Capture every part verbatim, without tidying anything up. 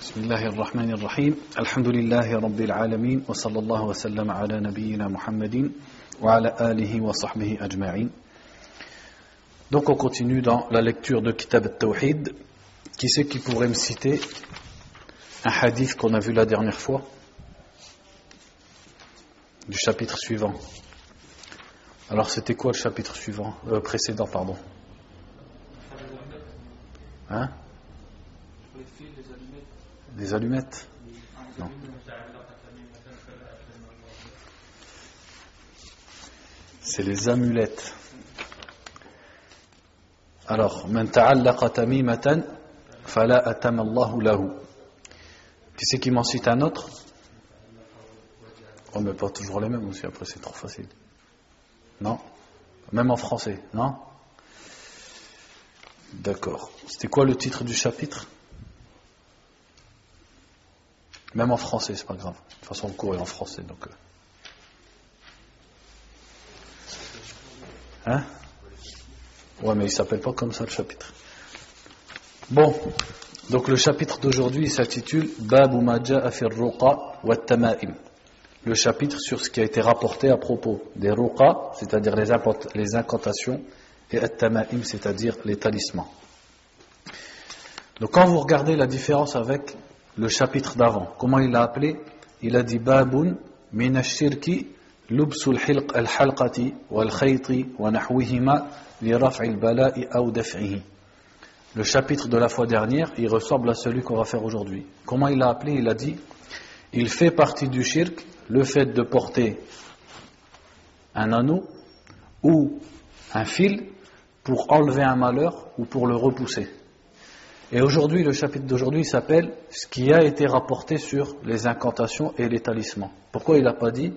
بسم الله الرحمن الرحيم الحمد لله رب العالمين وصلى الله وسلم على نبينا محمد وعلى آله وصحبه أجمعين. Donc on continue dans la lecture de Kitab al Tawhid. Qui c'est qui pourrait me citer un hadith qu'on a vu la dernière fois du chapitre suivant? Alors c'était quoi le chapitre suivant euh, précédent pardon hein? Des allumettes? Non. C'est les amulettes. Alors, man ta'allaqa tamimatan fala atama Allahu lahu. Qui c'est qui m'en cite un autre? On ne met pas toujours les mêmes aussi, après c'est trop facile. Non? Même en français, non? D'accord. C'était quoi le titre du chapitre? Même en français, c'est pas grave. De toute façon, le cours est en français, donc. Hein? Ouais, mais il s'appelle pas comme ça le chapitre. Bon, donc le chapitre d'aujourd'hui s'intitule Babu Maja Afir Ruqa Wa Al-Tama'im. Le chapitre sur ce qui a été rapporté à propos des ruqa, c'est-à-dire les incantations, et Al-Tama'im, c'est-à-dire les talismans. Donc quand vous regardez la différence avec le chapitre d'avant, comment il l'a appelé? Il a dit Babun min ash-shirki lubsul hilq al-halqati wal khayti wa nahwihima li raf'il bala'i aw daf'ihi. Le chapitre de la fois dernière, il ressemble à celui qu'on va faire aujourd'hui. Comment il l'a appelé? Il a dit il fait partie du shirk le fait de porter un anneau ou un fil pour enlever un malheur ou pour le repousser. Et aujourd'hui, le chapitre d'aujourd'hui s'appelle « Ce qui a été rapporté sur les incantations et les talismans ». Pourquoi il n'a pas dit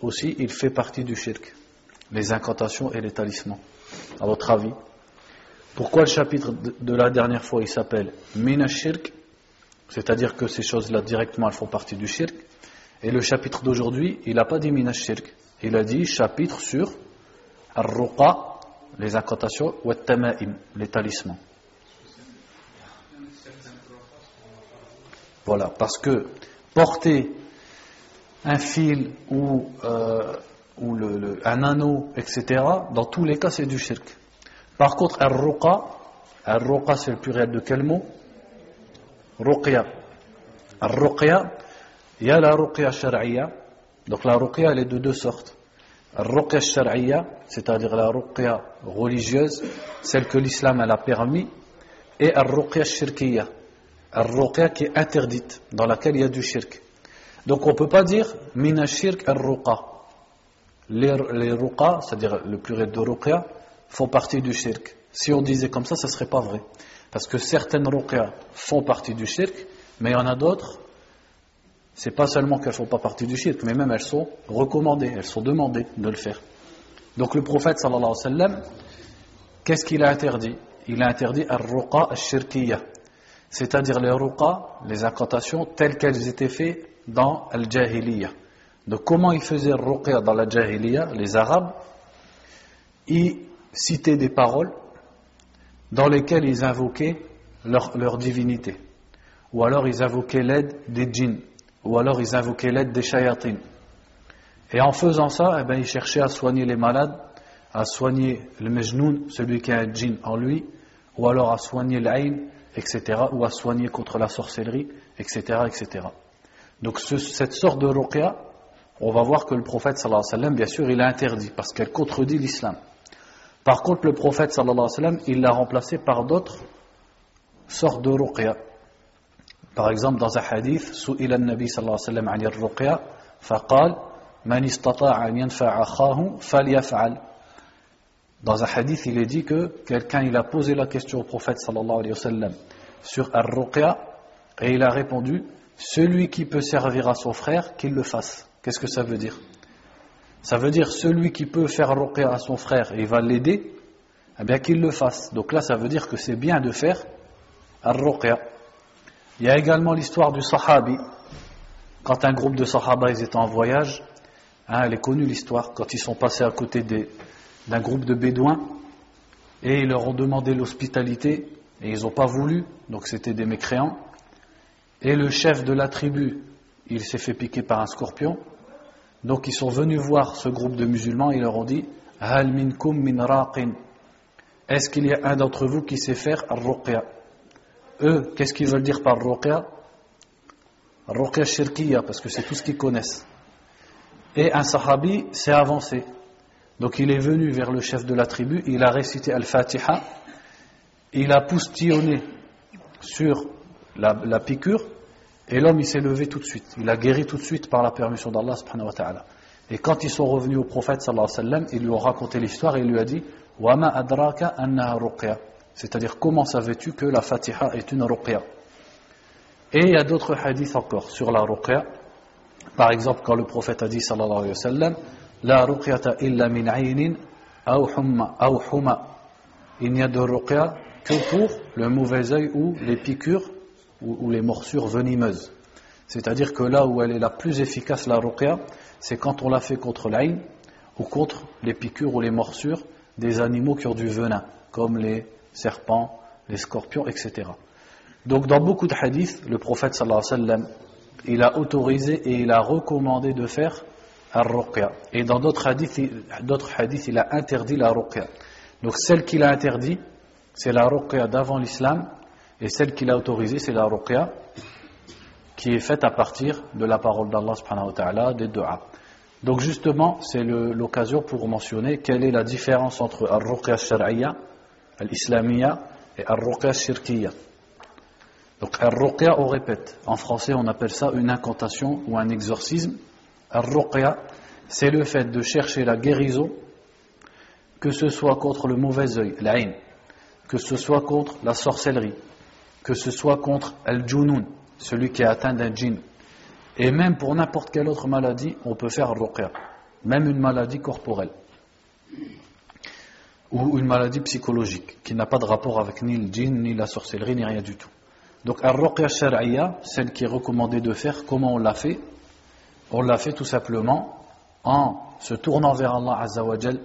aussi « Il fait partie du shirk », les incantations et les talismans, à votre avis? Pourquoi le chapitre de la dernière fois, il s'appelle « Mina shirk », c'est-à-dire que ces choses-là, directement, elles font partie du shirk. Et le chapitre d'aujourd'hui, il n'a pas dit « Mina shirk », il a dit « Chapitre sur al-ruqa », les incantations, « wa al-tama'im », les talismans. Voilà, parce que porter un fil ou, euh, ou le, le, un anneau, et cetera, dans tous les cas, c'est du shirk. Par contre, al-ruqa, al-ruqa, c'est le pluriel de quel mot? Ruqya. Al-ruqya, il y a la ruqya shar'iyya. Donc la ruqya, elle est de deux sortes. Al-ruqya shar'iyya, c'est-à-dire la ruqya religieuse, celle que l'islam elle a permis, et al-ruqya shirkiyya. Al-Ruqya qui est interdite, dans laquelle il y a du shirk. Donc on ne peut pas dire Mina shirk al-Ruqa. Les, les Ruqa, c'est-à-dire le pluriel de Ruqya, font partie du shirk. Si on disait comme ça, ça ne serait pas vrai. Parce que certaines Ruqya font partie du shirk, mais il y en a d'autres, c'est pas seulement qu'elles ne font pas partie du shirk, mais même elles sont recommandées, elles sont demandées de le faire. Donc le prophète, sallallahu alayhi wa sallam, qu'est-ce qu'il a interdit? Il a interdit al-Ruqa al-Shirkiyya. C'est-à-dire les ruqa, les incantations telles qu'elles étaient faites dans Al-Jahiliya. Donc comment ils faisaient ruqa dans Al-Jahiliya, les Arabes? Ils citaient des paroles dans lesquelles ils invoquaient leur, leur divinité. Ou alors ils invoquaient l'aide des djinns. Ou alors ils invoquaient l'aide des shayatines. Et en faisant ça, eh bien, ils cherchaient à soigner les malades, à soigner le mejnoun, celui qui a un djinn en lui, ou alors à soigner l'aïn, et cetera, ou à soigner contre la sorcellerie, et cetera, et cetera. Donc ce, cette sorte de ruqya, on va voir que le prophète sallallahu alayhi wa sallam, bien sûr, il l'a interdit parce qu'elle contredit l'islam. Par contre, le prophète sallallahu alayhi wa sallam, il l'a remplacé par d'autres sortes de ruqya. Par exemple, dans un hadith, Su'ila an-nabi sallallahu alayhi wa sallam 'ala ar-ruqya, faqal man istata'a an yanfa'a akhahu falyaf'al. Dans un hadith, il est dit que quelqu'un il a posé la question au prophète sallallahu alayhi wa sallam sur al-ruqya et il a répondu celui qui peut servir à son frère, qu'il le fasse. Qu'est-ce que ça veut dire? Ça veut dire celui qui peut faire ruqya à son frère et il va l'aider, eh bien qu'il le fasse. Donc là, ça veut dire que c'est bien de faire al-ruqya. Il y a également l'histoire du sahabi. Quand un groupe de sahaba ils étaient en voyage, hein, elle est connue l'histoire, quand ils sont passés à côté des d'un groupe de bédouins et ils leur ont demandé l'hospitalité et ils n'ont pas voulu, donc c'était des mécréants. Et le chef de la tribu, il s'est fait piquer par un scorpion. Donc ils sont venus voir ce groupe de musulmans et ils leur ont dit « Hal minkum min raqin » Est-ce qu'il y a un d'entre vous qui sait faire al-ruqya? Eux, qu'est-ce qu'ils veulent dire par ruqya? Ruqya shirkiya, parce que c'est tout ce qu'ils connaissent. Et un sahabi s'est avancé. Donc il est venu vers le chef de la tribu, il a récité al-Fatiha, il a poustillonné sur la, la piqûre, et l'homme il s'est levé tout de suite, il a guéri tout de suite par la permission d'Allah subhanahu wa ta'ala. Et quand ils sont revenus au prophète sallallahu alayhi wa sallam, ils lui ont raconté l'histoire et il lui a dit wa ma adraka annaha ruqya, c'est-à-dire comment savais-tu que la Fatiha est une ruqya? Et il y a d'autres hadiths encore sur la ruqya. Par exemple, quand le prophète a dit sallallahu alayhi wa sallam la ruqyata illa min aynin aw humma aw huma, il n'y a de ruqya que pour le mauvais œil ou les piqûres ou, ou les morsures venimeuses. C'est-à-dire que là où elle est la plus efficace, la ruqya, c'est quand on la fait contre l'aïn ou contre les piqûres ou les morsures des animaux qui ont du venin, comme les serpents, les scorpions, et cetera. Donc dans beaucoup de hadiths, le prophète sallallahu alayhi wa sallam, il a autorisé et il a recommandé de faire al-ruqya. Et dans d'autres hadiths, d'autres hadiths, il a interdit la ruqya. Donc celle qu'il a interdit, c'est la ruqya d'avant l'islam, et celle qu'il a autorisée, c'est la ruqya qui est faite à partir de la parole d'Allah subhanahu wa ta'ala, des du'a. Donc justement, c'est l'occasion pour mentionner quelle est la différence entre al-ruqya shar'iyya, al-islamiyya et al-ruqya shirkiyya. Donc al-ruqya, on répète, en français on appelle ça une incantation ou un exorcisme. Al-ruqya, c'est le fait de chercher la guérison, que ce soit contre le mauvais œil, l'aïn, que ce soit contre la sorcellerie, que ce soit contre al-junun, celui qui est atteint d'un djinn. Et même pour n'importe quelle autre maladie, on peut faire ruqya, même une maladie corporelle ou une maladie psychologique qui n'a pas de rapport avec ni le djinn, ni la sorcellerie, ni rien du tout. Donc al-ruqya shar'iyya, celle qui est recommandée de faire, comment on l'a fait? On l'a fait tout simplement en se tournant vers Allah Azza wa Jal,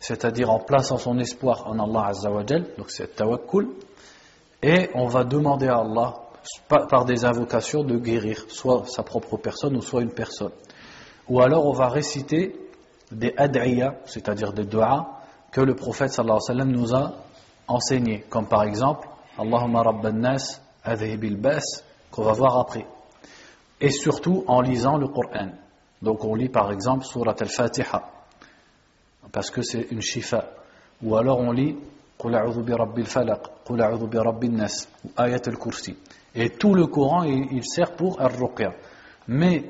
c'est-à-dire en plaçant son espoir en Allah Azza wa Jal, donc c'est tawakkul, et on va demander à Allah par des invocations de guérir soit sa propre personne ou soit une personne, ou alors on va réciter des ad'iyah, c'est-à-dire des du'a que le prophète sallallahu alayhi wa sallam nous a enseigné, comme par exemple Allahumma rabban nas adhibil bas, qu'on va voir après, et surtout en lisant le Coran. Donc on lit par exemple Surat al-Fatiha parce que c'est une shifa, ou alors on lit Qul a'udhu bi-Rabbi al-Falaq, Qul a'udhu bi-Rabbi al-Nas, ou Ayat al-Kursi. Et tout le Coran, il sert pour al-ruqya. Mais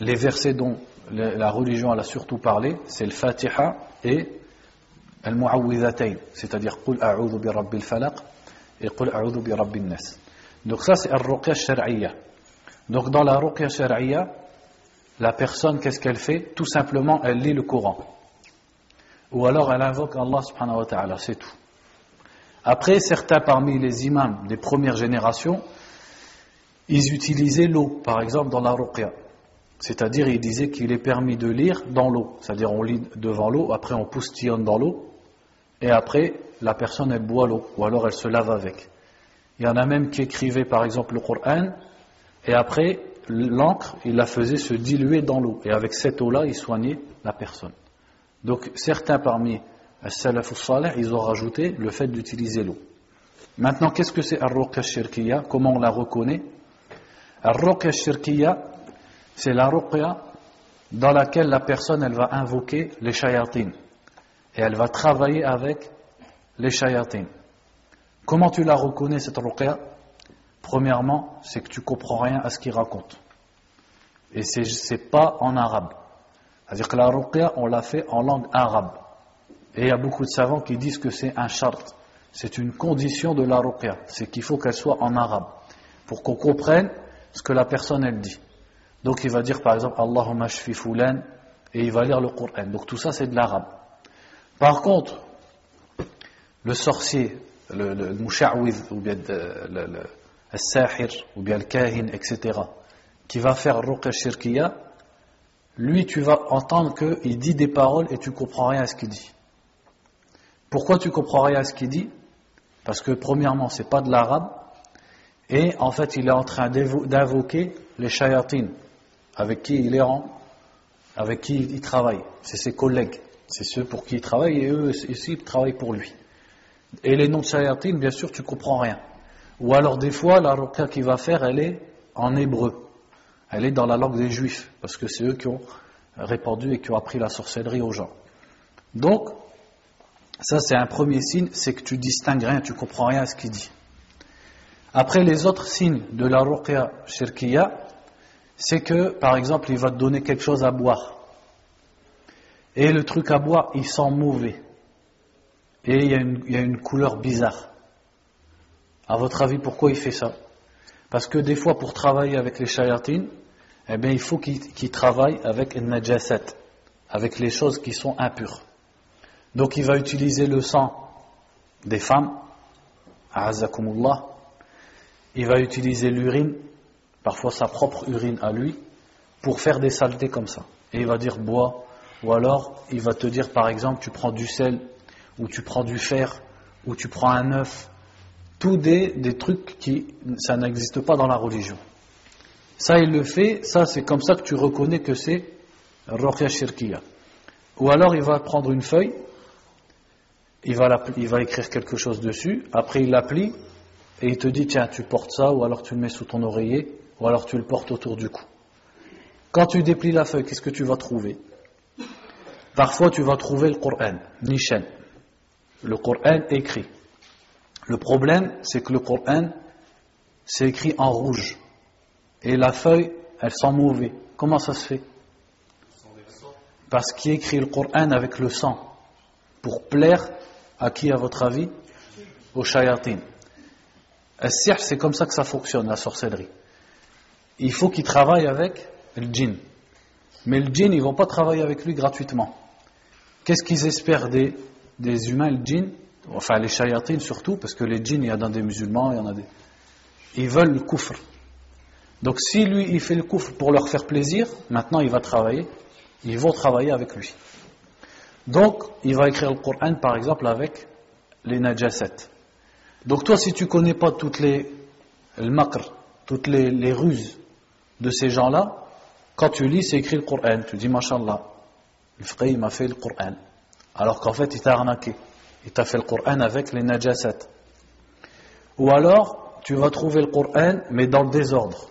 les versets dont la religion elle a surtout parlé, c'est le Fatiha et Al-Mu'awwidhatayn, c'est-à-dire Qul a'udhu bi-Rabbi al-Falaq et Qul a'udhu bi-Rabbi al-Nas. Donc ça, c'est al-ruqya shar'iyya. Donc dans la ruqya shar'iyya, la personne, qu'est-ce qu'elle fait? Tout simplement, elle lit le Coran. Ou alors elle invoque Allah subhanahu wa ta'ala, c'est tout. Après, certains parmi les imams des premières générations, ils utilisaient l'eau, par exemple, dans la ruqya. C'est-à-dire, ils disaient qu'il est permis de lire dans l'eau. C'est-à-dire, on lit devant l'eau, après on poustillonne dans l'eau, et après, la personne, elle boit l'eau, ou alors elle se lave avec. Il y en a même qui écrivaient, par exemple, le Coran, et après, l'encre, ils la faisaient se diluer dans l'eau. Et avec cette eau-là, ils soignaient la personne. Donc, certains parmi As-Salaf al-Salih, ils ont rajouté le fait d'utiliser l'eau. Maintenant, qu'est-ce que c'est al-ruqya shirkiya? Comment on la reconnaît? Al-ruqya shirkiya, c'est la ruqya dans laquelle la personne, elle va invoquer les shayatines. Et elle va travailler avec les shayatines. Comment tu la reconnais, cette ruqya? Premièrement, c'est que tu ne comprends rien à ce qu'il raconte. Et ce n'est pas en arabe. C'est-à-dire que la ruqya, on l'a fait en langue arabe. Et il y a beaucoup de savants qui disent que c'est un charte, c'est une condition de la ruqya, c'est qu'il faut qu'elle soit en arabe, pour qu'on comprenne ce que la personne elle dit. Donc il va dire par exemple Allahumma shfi fulan, et il va lire le Coran. Donc tout ça c'est de l'arabe. Par contre, le sorcier, le, le, le musha'widh, ou bien le, le, le, le sahir, ou bien le kahin, et cetera, qui va faire ruqya shirkiya, lui tu vas entendre qu'il dit des paroles et tu comprends rien à ce qu'il dit. Pourquoi tu comprends rien à ce qu'il dit? Parce que premièrement, c'est pas de l'arabe, et en fait, il est en train d'invoquer les shayatines, avec qui il est en, avec qui il travaille. C'est ses collègues, c'est ceux pour qui il travaille, et eux, ici, ils travaillent pour lui. Et les noms de shayatines, bien sûr, tu comprends rien. Ou alors, des fois, la ruqya qu'il va faire, elle est en hébreu. Elle est dans la langue des juifs, parce que c'est eux qui ont répandu et qui ont appris la sorcellerie aux gens. Donc, ça c'est un premier signe, c'est que tu distingues rien, tu comprends rien à ce qu'il dit. Après, les autres signes de la ruqya shirkiya, c'est que, par exemple, il va te donner quelque chose à boire. Et le truc à boire, il sent mauvais. Et il y a une, il y a une couleur bizarre. À votre avis, pourquoi il fait ça ? Parce que des fois, pour travailler avec les shayatines, eh bien, il faut qu'ils qu'ils travaillent avec les najasat, avec les choses qui sont impures. Donc il va utiliser le sang des femmes, a'azzakumullah, il va utiliser l'urine, parfois sa propre urine à lui, pour faire des saletés comme ça. Et il va dire bois, ou alors il va te dire par exemple tu prends du sel, ou tu prends du fer, ou tu prends un œuf, tous des, des trucs qui, ça n'existe pas dans la religion. Ça il le fait, ça c'est comme ça que tu reconnais que c'est ruqya shirkiya. Ou alors il va prendre une feuille, il va, la, il va écrire quelque chose dessus, après il la plie et il te dit tiens tu portes ça, ou alors tu le mets sous ton oreiller, ou alors tu le portes autour du cou. Quand tu déplies la feuille, qu'est-ce que tu vas trouver? Parfois tu vas trouver le Coran, nishan, le Coran écrit. Le problème c'est que le Coran c'est écrit en rouge et la feuille elle sent mauvais. Comment ça se fait? Parce qu'il écrit le Coran avec le sang, pour plaire à qui à votre avis? Aux shayatin. As-sihr, c'est comme ça que ça fonctionne, la sorcellerie. Il faut qu'il travaille avec le djinn. Mais le djinn, ils ne vont pas travailler avec lui gratuitement. Qu'est-ce qu'ils espèrent des, des humains, le djinn? Enfin, les shayatin surtout, parce que les djinns, il y en a des musulmans, il y en a des... Ils veulent le kufr. Donc si lui, il fait le kufr pour leur faire plaisir, maintenant il va travailler. Ils vont travailler avec lui. Donc, il va écrire le Coran, par exemple, avec les najasat. Donc, toi, si tu ne connais pas toutes les le makr, toutes les, les ruses de ces gens-là, quand tu lis, c'est écrit le Coran. Tu dis, mashallah, le frère, il m'a fait le Coran. Alors qu'en fait, il t'a arnaqué. Il t'a fait le Coran avec les najasat. Ou alors, tu vas trouver le Coran, mais dans le désordre.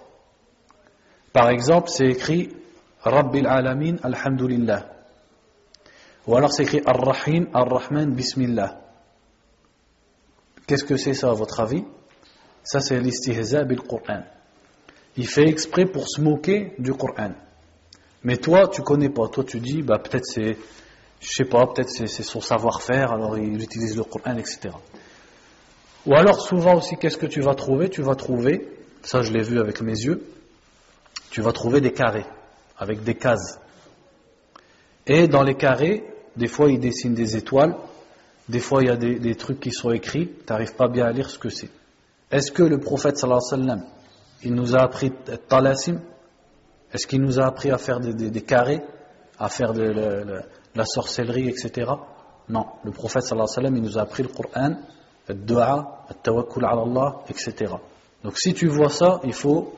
Par exemple, c'est écrit Rabbil Alamin, Alhamdulillah. Ou alors c'est écrit Ar-Rahim, Ar-Rahman, Bismillah. Qu'est-ce que c'est ça à votre avis? Ça c'est l'istihza bil Qur'an. Il fait exprès pour se moquer du Qur'an. Mais toi tu connais pas. Toi tu dis bah, peut-être c'est, je sais pas, peut-être c'est, c'est son savoir-faire, alors il utilise le Qur'an, et cetera. Ou alors souvent aussi, qu'est-ce que tu vas trouver? Tu vas trouver, ça je l'ai vu avec mes yeux, tu vas trouver des carrés, avec des cases. Et dans les carrés, des fois ils dessinent des étoiles, des fois il y a des, des trucs qui sont écrits, tu n'arrives pas bien à lire ce que c'est. Est-ce que le prophète sallallahu alayhi wa sallam, il nous a appris talasim? Est-ce qu'il nous a appris à faire des, des, des carrés, à faire de, de, de, de la sorcellerie, et cetera? Non, le prophète sallallahu alayhi wa sallam, il nous a appris le Coran, le dua, le tawakkul ala Allah, et cetera. Donc si tu vois ça, il faut,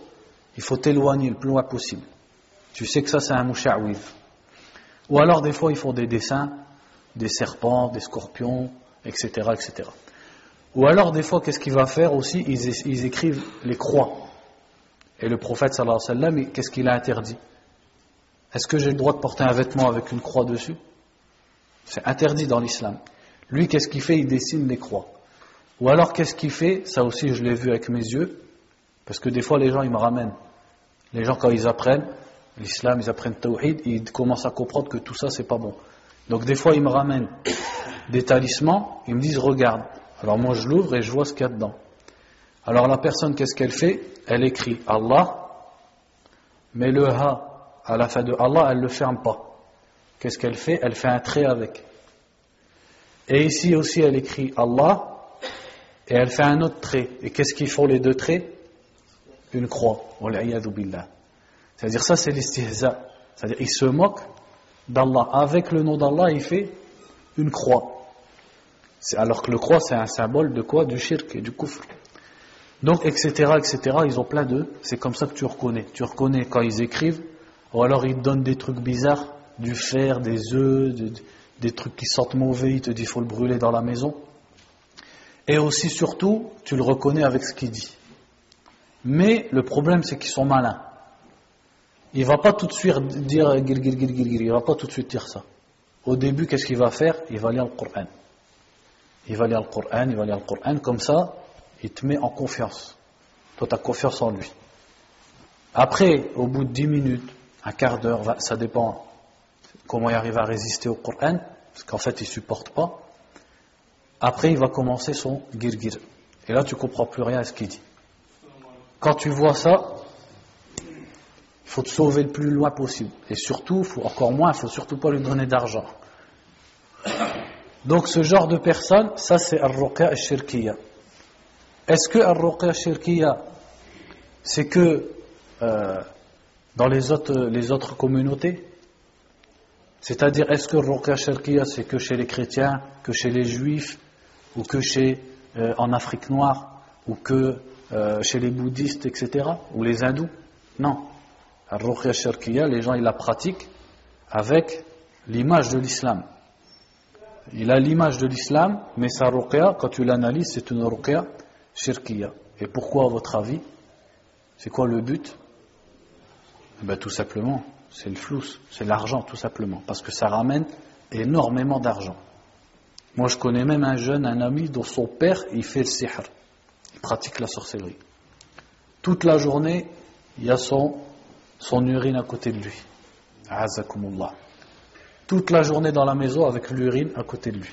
il faut t'éloigner le plus loin possible. Tu sais que ça c'est un moucha'ouid. Ou alors des fois ils font des dessins, des serpents, des scorpions, et cetera, et cetera. Ou alors des fois qu'est-ce qu'il va faire aussi, ils, ils écrivent les croix. Et le prophète sallallahu alayhi wa sallam, qu'est-ce qu'il a interdit? Est-ce que j'ai le droit de porter un vêtement avec une croix dessus? C'est interdit dans l'islam. Lui qu'est-ce qu'il fait? Il dessine les croix. Ou alors qu'est-ce qu'il fait? Ça aussi je l'ai vu avec mes yeux, parce que des fois les gens ils me ramènent. Les gens quand ils apprennent l'islam, ils apprennent le tawhid, ils commencent à comprendre que tout ça c'est pas bon. Donc des fois ils me ramènent des talismans, ils me disent regarde. Alors moi je l'ouvre et je vois ce qu'il y a dedans. Alors la personne qu'est-ce qu'elle fait? Elle écrit Allah, mais le ha à la fin de Allah elle le ferme pas. Qu'est-ce qu'elle fait? Elle fait un trait avec. Et ici aussi elle écrit Allah et elle fait un autre trait. Et qu'est-ce qu'ils font les deux traits? Une croix. Wal'ayyadhu billah. C'est-à-dire ça c'est l'istihza, c'est-à-dire il se moque d'Allah, avec le nom d'Allah il fait une croix. Alors que le croix, c'est un symbole de quoi? Du shirk et du kufr. Donc, et cetera, et cetera, ils ont plein d'eux. C'est comme ça que tu reconnais. Tu reconnais quand ils écrivent, ou alors ils te donnent des trucs bizarres, du fer, des œufs, de, des trucs qui sortent mauvais, ils te disent « il faut le brûler dans la maison ». Et aussi, surtout, tu le reconnais avec ce qu'il dit. Mais le problème, c'est qu'ils sont malins. Il ne va pas tout de suite dire « gil, gil, gil, gil, gil », il ne va pas tout de suite dire ça. Au début, qu'est-ce qu'il va faire? Il va lire le Coran. Il va lire le Coran, il va lire le Coran, comme ça, il te met en confiance. Toi, tu as confiance en lui. Après, au bout de dix minutes, un quart d'heure, ça dépend comment il arrive à résister au Coran, parce qu'en fait, il ne supporte pas. Après, il va commencer son girgir. Et là, tu ne comprends plus rien à ce qu'il dit. Quand tu vois ça, il faut te sauver le plus loin possible. Et surtout, faut, encore moins, il ne faut surtout pas lui donner d'argent. Donc, ce genre de personne, ça, c'est al-ruqya al-shirkiya. Est-ce que al-ruqya al-shirkiya, c'est que euh, dans les autres, les autres communautés? C'est-à-dire, est-ce que al-ruqya al-shirkiya, c'est que chez les chrétiens, que chez les juifs, ou que chez, euh, en Afrique noire, ou que euh, chez les bouddhistes, et cetera, ou les hindous? Non. Al-ruqya al-shirkiya, les gens, ils la pratiquent avec l'image de l'islam. Il a l'image de l'islam, mais sa ruqya, quand tu l'analyses, c'est une ruqya shirkiya. Et pourquoi, à votre avis? C'est quoi le but? Eh bien, tout simplement, c'est le flous, c'est l'argent, tout simplement. Parce que ça ramène énormément d'argent. Moi, je connais même un jeune, un ami, dont son père, il fait le sihr. Il pratique la sorcellerie. Toute la journée, il y a son, son urine à côté de lui. Azakumullah. Toute la journée dans la maison avec l'urine à côté de lui.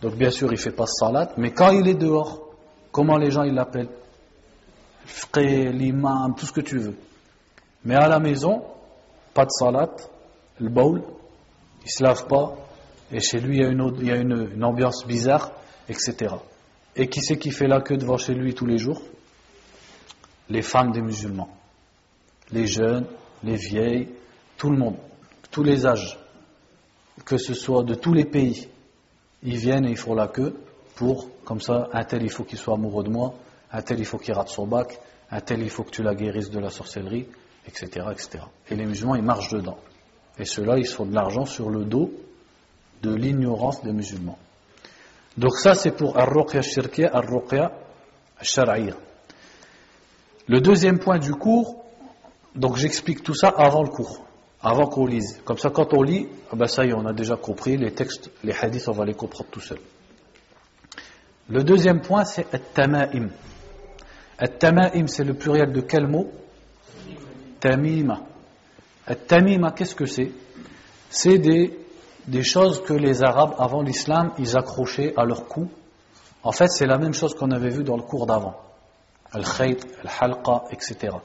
Donc bien sûr, il ne fait pas salat, mais quand il est dehors, comment les gens ils l'appellent? Fqih, l'imam, tout ce que tu veux. Mais à la maison, pas de salat, le baoul, il ne se lave pas, et chez lui il y a, une, autre, il y a une, une ambiance bizarre, et cetera. Et qui c'est qui fait la queue devant chez lui tous les jours? Les femmes des musulmans. Les jeunes, les vieilles, tout le monde, tous les âges. Que ce soit de tous les pays, ils viennent et ils font la queue pour, comme ça, un tel il faut qu'il soit amoureux de moi, un tel il faut qu'il rate son bac, un tel il faut que tu la guérisses de la sorcellerie, et cetera, et cetera. Et les musulmans, ils marchent dedans. Et ceux-là, ils se font de l'argent sur le dos de l'ignorance des musulmans. Donc ça, c'est pour al-ruqya shirkiya, al-ruqya shar'iyya. Le deuxième point du cours, donc j'explique tout ça avant le cours. Avant qu'on lise. Comme ça, quand on lit, ah ben ça y est, on a déjà compris les textes, les hadiths, on va les comprendre tout seul. Le deuxième point, c'est Al-Tama'im. Al-Tama'im, c'est le pluriel de quel mot? Tamima. Al-Tamima, qu'est-ce que c'est? C'est des, des choses que les Arabes, avant l'islam, ils accrochaient à leur cou. En fait, c'est la même chose qu'on avait vu dans le cours d'avant. Al-Khayt, Al-Halqa, et cetera.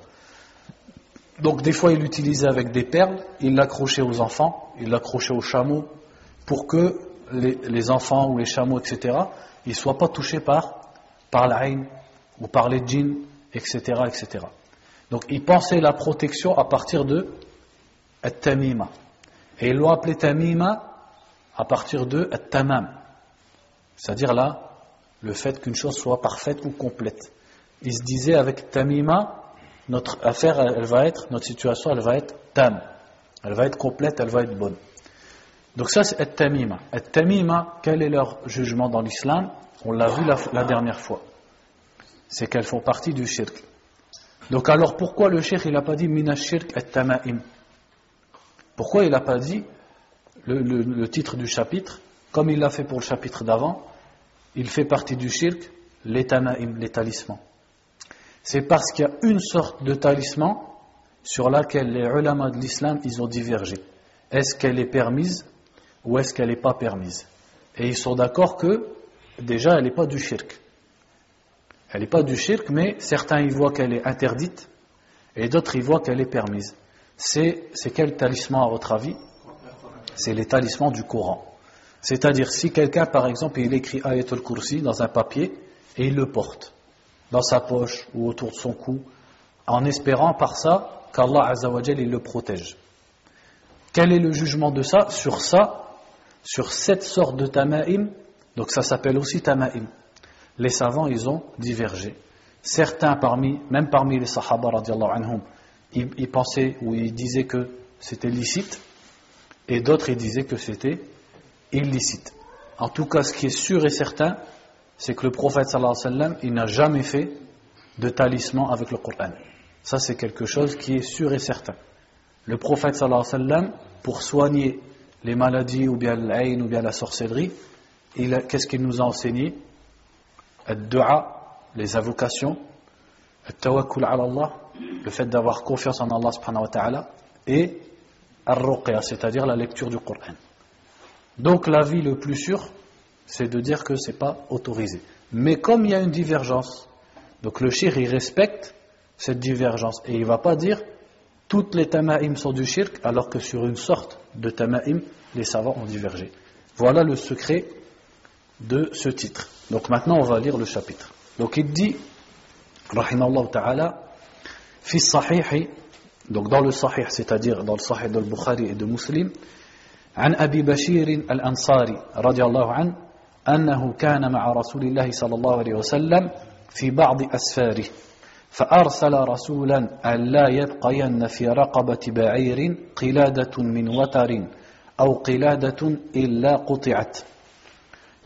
Donc des fois il l'utilisait avec des perles, il l'accrochait aux enfants, il l'accrochait aux chameaux pour que les, les enfants ou les chameaux, et cetera, ils ne soient pas touchés par, par l'aïn ou par les djinns, et cetera, et cetera. Donc il pensait la protection à partir de At-Tamima. Et ils l'ont appelé Tamima à partir de At-Tamam. C'est-à-dire là, le fait qu'une chose soit parfaite ou complète. Il se disait avec Tamima, notre affaire, elle va être, notre situation, elle va être tam. Elle va être complète, elle va être bonne. Donc ça, c'est At-Tamima. At-Tamima, quel est leur jugement dans l'islam? On l'a vu la, la dernière fois. C'est qu'elles font partie du shirk. Donc alors, pourquoi le shirk, il n'a pas dit Mina shirk At-Tama'im? Pourquoi il n'a pas dit le, le, le titre du chapitre, comme il l'a fait pour le chapitre d'avant, il fait partie du shirk, les Tama'im, les talismans? C'est parce qu'il y a une sorte de talisman sur laquelle les ulama de l'islam, ils ont divergé. Est-ce qu'elle est permise ou est-ce qu'elle n'est pas permise? Et ils sont d'accord que, déjà, elle n'est pas du shirk. Elle n'est pas du shirk, mais certains y voient qu'elle est interdite et d'autres y voient qu'elle est permise. C'est, c'est quel talisman, à votre avis? C'est les talismans du Coran. C'est-à-dire, si quelqu'un, par exemple, il écrit Ayat al-Kursi dans un papier et il le porte dans sa poche ou autour de son cou, en espérant par ça qu'Allah Azzawajal il le protège. Quel est le jugement de ça? Sur ça, sur cette sorte de tama'im, Donc ça s'appelle aussi Tama'im. Les savants, ils ont divergé. Certains parmi, même parmi les Sahaba radiallahu anhum, ils, ils pensaient ou ils disaient que c'était licite, et d'autres ils disaient que c'était illicite. En tout cas, ce qui est sûr et certain, c'est que le prophète sallallahu alayhi wa sallam, il n'a jamais fait de talisman avec le Coran. Ça, c'est quelque chose qui est sûr et certain. Le prophète sallallahu alayhi wa sallam, pour soigner les maladies ou bien l'aïn ou bien la sorcellerie, qu'est-ce qu'il nous a enseigné? Ad-du'a, les invocations, at-tawakkul ala Allah, le fait d'avoir confiance en Allah subhanahu wa ta'ala, et ar-ruqya, c'est-à-dire la lecture du Coran. Donc l'avis le plus sûr, c'est de dire que ce n'est pas autorisé. Mais comme il y a une divergence, donc le shirk, il respecte cette divergence, et il ne va pas dire toutes les tama'im sont du shirk, alors que sur une sorte de tama'im, les savants ont divergé. Voilà le secret de ce titre. Donc maintenant on va lire le chapitre. Donc il dit rahimahullah ta'ala fi sahihi, donc dans le sahih, c'est-à-dire dans le sahih de Bukhari et de Muslim, an Abu Bashir al-Ansari radiyallahu an annahu kana ma'a Rasulillah sallallahu alayhi wa sallam fi ba'd asfarihi fa arsala rasulan alla yabqayanna fi raqabati ba'irin qiladatun min watarin aw qiladatun illa quti'at.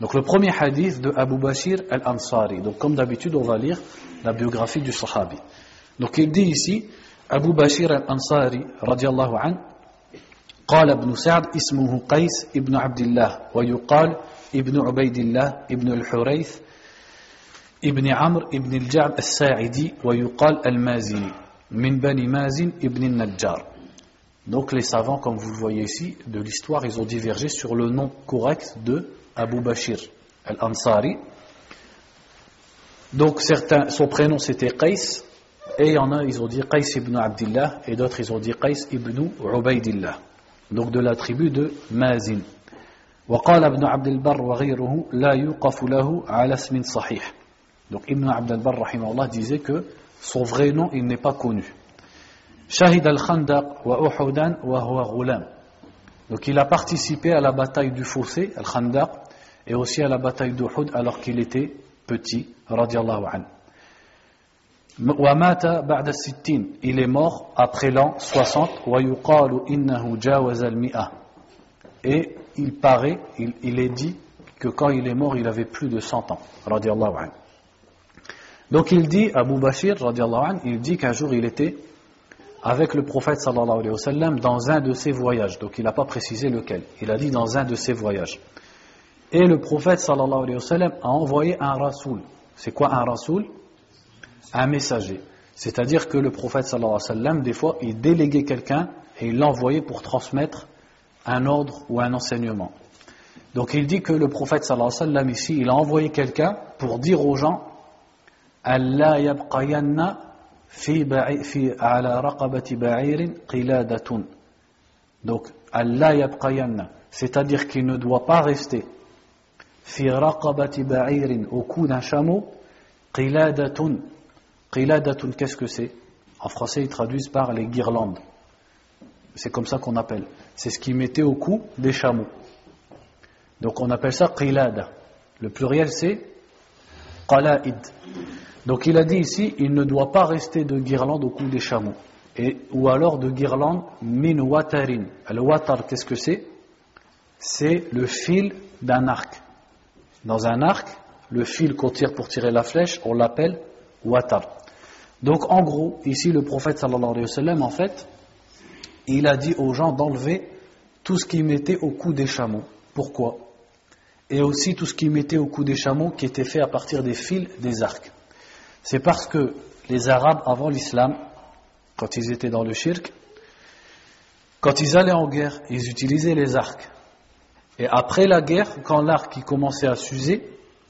Donc le premier hadith de Abu Bashir al-Ansari. Donc comme d'habitude, on va lire la biographie du sahabi. Donc il dit ici, Abu Bashir al-Ansari radiyallahu anhu, قال ابن سعد اسمه قيس ابن عبد الله ويقال ابن عبيد الله ابن الحريث ابن عمرو ابن الجعب الساعدي ويقال المازني من بني مازن ابن النجار. Donc les savants, comme vous le voyez ici, de l'histoire, ils ont divergé sur le nom correct de Abu Bashir al-Ansari. Donc certains, son prénom c'était Qais, et il y en a, ils ont dit Qais ibn Abdillah, et d'autres ils ont dit Qais ibn Ubaidillah, donc de la tribu de Mazin. وقال ابن عبد البر وغيره لا يوقف له على اسم صحيح. Donc Ibn Abd al-Barr rahimahullah disait que son vrai nom il n'est pas connu. Shahid al-Khandaq wa Uhudan wa huwa ghulam. Donc il a participé à la bataille du fossé, Al-Khandaq, et aussi à la bataille d'Uhud alors qu'il était petit, radiyallahu anhu. Wa mata ba'da sittin, il est mort après l'an soixante, wa yuqalu innahu jawaza al-mi'a. Et il paraît, il, il est dit que quand il est mort, il avait plus de cent ans, radiyallahu anhu. Donc il dit, Abu Bashir, radiyallahu anhu, il dit qu'un jour il était avec le prophète sallallahu alayhi wa sallam dans un de ses voyages. Donc il n'a pas précisé lequel, il a dit dans un de ses voyages. Et le prophète sallallahu alayhi wa sallam a envoyé un rasoul. C'est quoi un rasoul? Un messager. C'est-à-dire que le prophète sallallahu alayhi wa sallam, des fois, il déléguait quelqu'un et il l'envoyait pour transmettre un ordre ou un enseignement. Donc il dit que le prophète sallallahu alayhi wa sallam ici, il a envoyé quelqu'un pour dire aux gens « Allah yabqayanna » donc Allah yabqayanna, c'est-à-dire qu'il ne doit pas rester fi raqabati ba'irin, au cou d'un chameau, qiladatun. Qiladatun, qu'est-ce que c'est? En français ils traduisent par les guirlandes, c'est comme ça qu'on appelle, c'est ce qu'ils mettaient au cou des chameaux, donc on appelle ça qilada. Le pluriel c'est qalaid. Donc il a dit ici, il ne doit pas rester de guirlande au cou des chameaux, et, ou alors de guirlande min watarin. Le watar, qu'est-ce que c'est? C'est le fil d'un arc. Dans un arc, le fil qu'on tire pour tirer la flèche, on l'appelle watar. Donc en gros, ici le prophète sallallahu alayhi wa sallam, en fait, il a dit aux gens d'enlever tout ce qu'ils mettaient au cou des chameaux. Pourquoi? Et aussi tout ce qu'ils mettaient au cou des chameaux qui était fait à partir des fils des arcs. C'est parce que les Arabes, avant l'islam, quand ils étaient dans le shirk, quand ils allaient en guerre, ils utilisaient les arcs. Et après la guerre, quand l'arc commençait à s'user,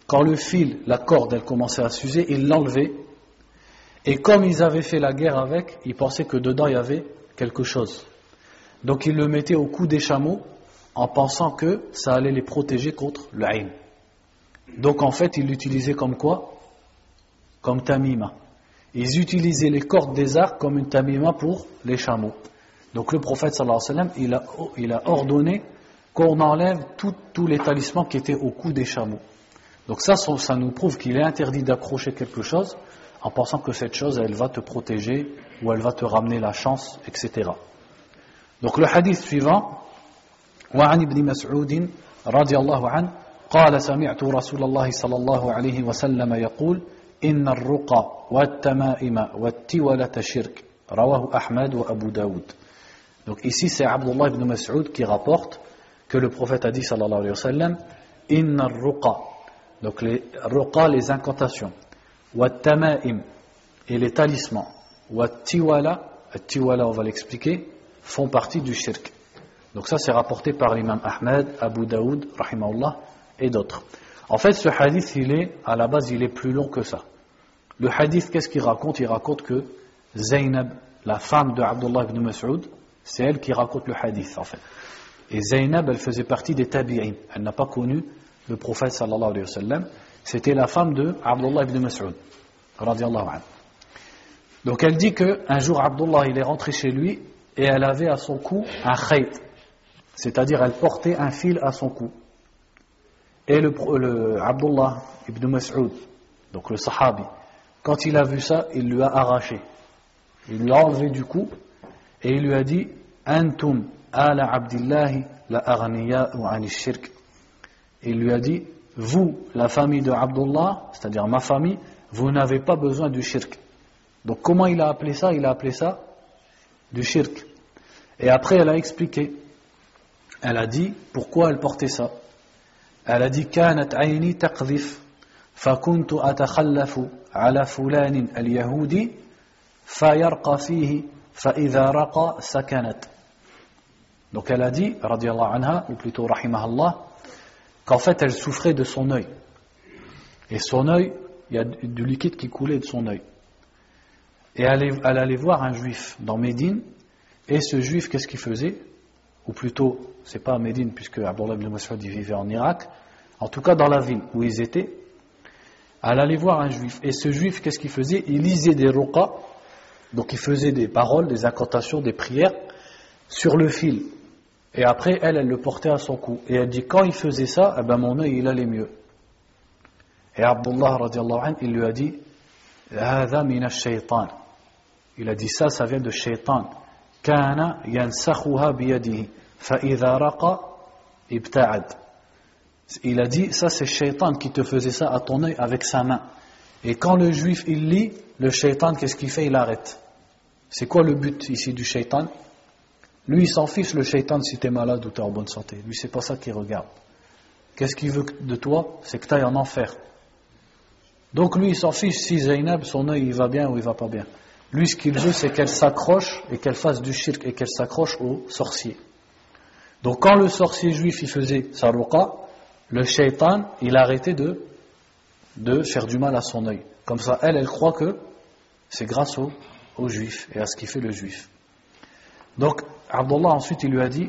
quand le fil, la corde, elle commençait à s'user, ils l'enlevaient. Et comme ils avaient fait la guerre avec, ils pensaient que dedans il y avait quelque chose. Donc ils le mettaient au cou des chameaux en pensant que ça allait les protéger contre le ayn. Donc en fait, ils l'utilisaient comme quoi? Comme tamima. Ils utilisaient les cordes des arcs comme une tamima pour les chameaux. Donc le prophète sallallahu alayhi wa sallam, il a, il a ordonné qu'on enlève tous les talismans qui étaient au cou des chameaux. Donc ça, ça nous prouve qu'il est interdit d'accrocher quelque chose en pensant que cette chose, elle va te protéger ou elle va te ramener la chance, et cetera. Donc le hadith suivant, وعن ابن مسعود رضي الله عنه قال سمعت رسول الله صلى الله عليه وسلم يقول إن الرقى والتمائم والتولة شرك رواه أحمد وأبو داود. Donc ici c'est Abdullah ibn Mas'ud qui rapporte que le prophète a dit sallallahu alayhi wa sallam إن الرقى, donc les ruqa, les incantations, والتمائم et les talismans, والتولة, التولة on va l'expliquer, font partie du shirk. Donc ça c'est rapporté par l'imam Ahmed, Abu Daoud, rahimahullah, et d'autres. En fait ce hadith, il est, à la base il est plus long que ça. Le hadith, qu'est-ce qu'il raconte? Il raconte que Zainab, la femme de Abdullah ibn Mas'ud, c'est elle qui raconte le hadith en fait. Et Zainab, elle faisait partie des tabi'in, elle n'a pas connu le prophète sallallahu alayhi wa sallam, c'était la femme de Abdullah ibn Mas'ud, radiyallahu anhu. Donc elle dit qu'un jour Abdullah il est rentré chez lui et elle avait à son cou un khayt. C'est-à-dire, elle portait un fil à son cou. Et le, le Abdullah ibn Mas'ud, donc le sahabi, quand il a vu ça, il lui a arraché. Il l'a enlevé du cou et il lui a dit « Antum ala abdillahi la aghniya'u ani shirk ». Il lui a dit « Vous, la famille de Abdullah, c'est-à-dire ma famille, vous n'avez pas besoin du shirk ». Donc comment il a appelé ça? Il a appelé ça du shirk. Et après, elle a expliqué. Elle a dit, pourquoi elle portait ça? Elle a dit, كانت عيني تقذف فكنت أتخلف على فلان اليهودي فيرقى فيه فإذا رقى سكنت. Donc elle a dit, radiyallahu anha, ou plutôt rahimahallah, qu'en fait elle souffrait de son œil. Et son œil, il y a du liquide qui coulait de son œil. Et elle, elle allait voir un juif dans Médine, et ce juif, qu'est-ce qu'il faisait? Ou plutôt, c'est pas à Médine puisque Abdullah ibn Mas'ud vivait en Irak, en tout cas dans la ville où ils étaient, elle allait voir un juif. Et ce juif, qu'est-ce qu'il faisait? Il lisait des ruqa, donc il faisait des paroles, des incantations, des prières, sur le fil. Et après, elle, elle le portait à son cou. Et elle dit, quand il faisait ça, eh ben mon œil, il allait mieux. Et Abdullah, radiyallahu anhu, il lui a dit, هذا من الشيطان. Il a dit, ça, ça vient de shaitan. كان ينسخها بيده فإذا رقى ابتعد. Il a dit, ça c'est Shaitan qui te faisait ça à ton œil avec sa main. Et quand le juif il lit, le Shaitan, qu'est-ce qu'il fait? Il arrête. C'est quoi le but ici du Shaitan? Lui il s'en fiche, le Shaitan, si t'es malade ou t'es en bonne santé. Lui c'est pas ça qu'il regarde. Qu'est-ce qu'il veut de toi? C'est que t'ailles en enfer. Donc lui il s'en fiche si Zainab, son œil il va bien ou il va pas bien. Lui, ce qu'il veut, c'est qu'elle s'accroche et qu'elle fasse du shirk et qu'elle s'accroche au sorcier. Donc, quand le sorcier juif, il faisait sa ruqa, le shaitan, il arrêtait de, de faire du mal à son œil. Comme ça, elle, elle croit que c'est grâce au, au juif et à ce qu'il fait le juif. Donc, Abdullah, ensuite, il lui a dit,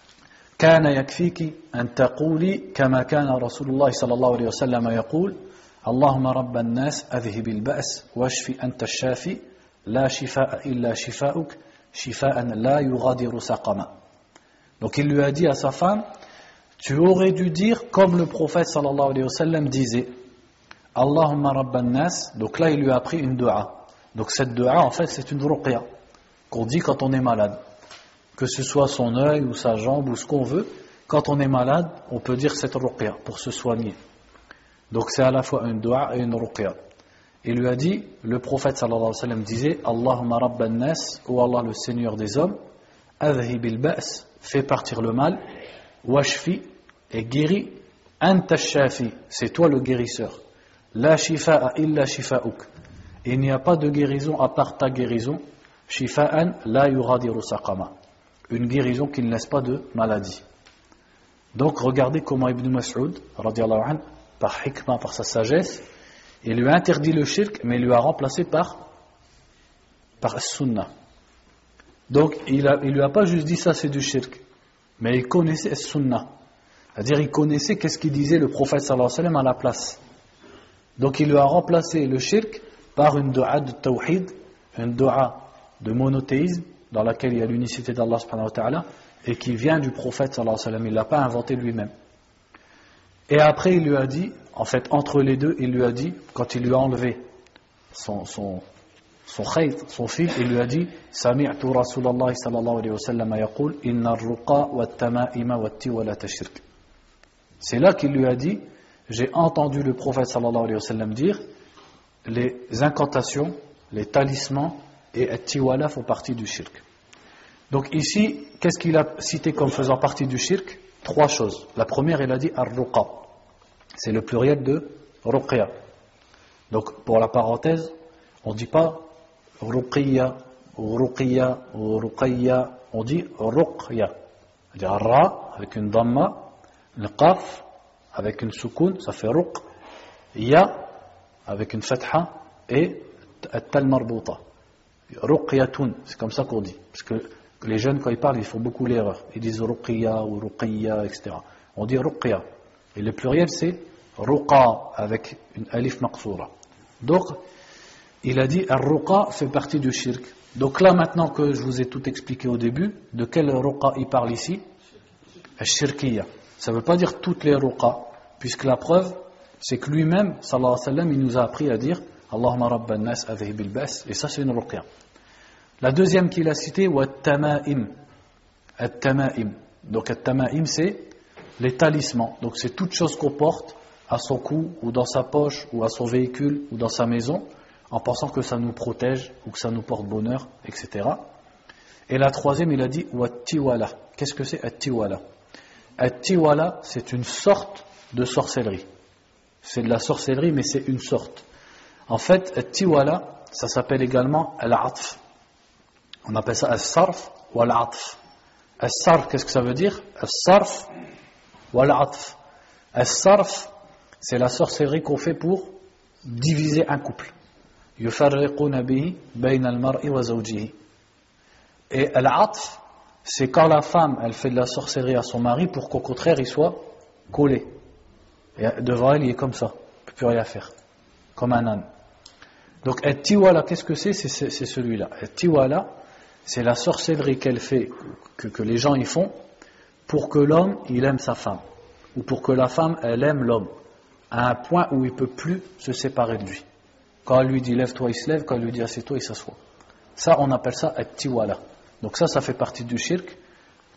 « Kana yakfiki an taquli kama kana Rasulullah sallallahu alayhi wa sallam yaqul, Allahumma rabban nas adhibil ba's washfi anta shafi. La shifa'a illa shifa'uk, shifa'an la yugadiru saqama. » Donc il lui a dit à sa femme, tu aurais dû dire comme le prophète sallallahu alayhi wa sallam disait, Allahumma rabban nas. Donc là il lui a appris une dua. Donc cette dua en fait c'est une ruqya qu'on dit quand on est malade, que ce soit son œil ou sa jambe ou ce qu'on veut, quand on est malade on peut dire cette ruqya pour se soigner. Donc c'est à la fois une dua et une ruqya. Il lui a dit, le prophète sallallahu alayhi wa sallam disait, Allahumma rabban nas, ô Allah le Seigneur des hommes, adhibil ba's, fais partir le mal, washfi, et guéris, anta shafi, c'est toi le guérisseur, la shifa'a illa shifa'uk, il n'y a pas de guérison à part ta guérison, shifa'an la yuradiru saqama, une guérison qui ne laisse pas de maladie. Donc regardez comment Ibn Mas'ud, radiyallahu anhu, par hikmah, par sa sagesse, il lui a interdit le shirk, mais il lui a remplacé par par sunnah. Donc il ne lui a pas juste dit ça c'est du shirk, mais il connaissait sunnah, c'est-à-dire il connaissait qu'est-ce qu'il disait le prophète sallallahu alayhi wa sallam à la place. Donc il lui a remplacé le shirk par une dua de tawhid, une dua de monothéisme dans laquelle il y a l'unicité d'Allah subhanahu wa ta'ala et qui vient du prophète sallallahu alayhi wa sallam, il ne l'a pas inventé lui-même. Et après, il lui a dit, en fait, entre les deux, il lui a dit, quand il lui a enlevé son, son, son khayt, son fil, il lui a dit, Sami'tu Rasulallah sallallahu alayhi wa sallam yaqul, Inna al-ruqa wa al-tama'ima wa al-ti wa la tashirk. C'est là qu'il lui a dit, j'ai entendu le prophète sallallahu alayhi wa sallam dire, les incantations, les talismans et al-tiwala font partie du shirk. Donc ici, qu'est-ce qu'il a cité comme faisant partie du shirk? Trois choses. La première, il a dit ar-ruqa. C'est le pluriel de ruqya. Donc pour la parenthèse, on ne dit pas ruqya ou ruqya ou ruqya, on dit ruqya. C'est-à-dire ra avec une dhamma, le qaf avec une soukoun, ça fait ruqya avec une fatha et at-tal marbouta. Ruqyatun, c'est comme ça qu'on dit. Parce que les jeunes, quand ils parlent, ils font beaucoup l'erreur. Ils disent ruqya ou ruqya, et cetera. On dit ruqya. Et le pluriel, c'est ruqa, avec une alif maqsoura. Donc, il a dit, ar-ruqa fait partie du shirk. Donc là, maintenant que je vous ai tout expliqué au début, de quelle ruqa il parle ici? Al-shirkiya. Ça ne veut pas dire toutes les ruqa, puisque la preuve, c'est que lui-même, sallallahu alayhi wa sallam, il nous a appris à dire, Allahumma rabban nas adhhib bil-ba's, et ça, c'est une ruqya. La deuxième qu'il a citée, Wat-Tama'im. At-Tama'im. Donc, At-Tama'im, c'est les talismans. Donc, c'est toute chose qu'on porte à son cou, ou dans sa poche, ou à son véhicule, ou dans sa maison, en pensant que ça nous protège, ou que ça nous porte bonheur, et cetera. Et la troisième, il a dit Wat-Tiwala. Qu'est-ce que c'est At-Tiwala? At-Tiwala, c'est une sorte de sorcellerie. C'est de la sorcellerie, mais c'est une sorte. En fait, At-Tiwala, ça s'appelle également Al-Atf. On appelle ça al-sarf ou al-atf. Al-sarf, qu'est-ce que ça veut dire? Al-sarf ou al-atf. Al-sarf, c'est la sorcellerie qu'on fait pour diviser un couple. Yufarriquna bihi bayna al-mar'i wa zawjihi. Et al-atf, c'est quand la femme, elle fait de la sorcellerie à son mari pour qu'au contraire, il soit collé. Et devant elle, il est comme ça. Il ne peut plus rien faire. Comme un âne. Donc, al-tiwala, qu'est-ce que c'est? C'est, c'est, c'est celui-là. Al-tiwala, c'est la sorcellerie qu'elle fait, que, que les gens y font, pour que l'homme, il aime sa femme. Ou pour que la femme, elle aime l'homme. À un point où il ne peut plus se séparer de lui. Quand elle lui dit, lève-toi, il se lève. Quand elle lui dit, assieds-toi, il s'assoit. Ça, on appelle ça at-tiwala. Donc ça, ça fait partie du shirk.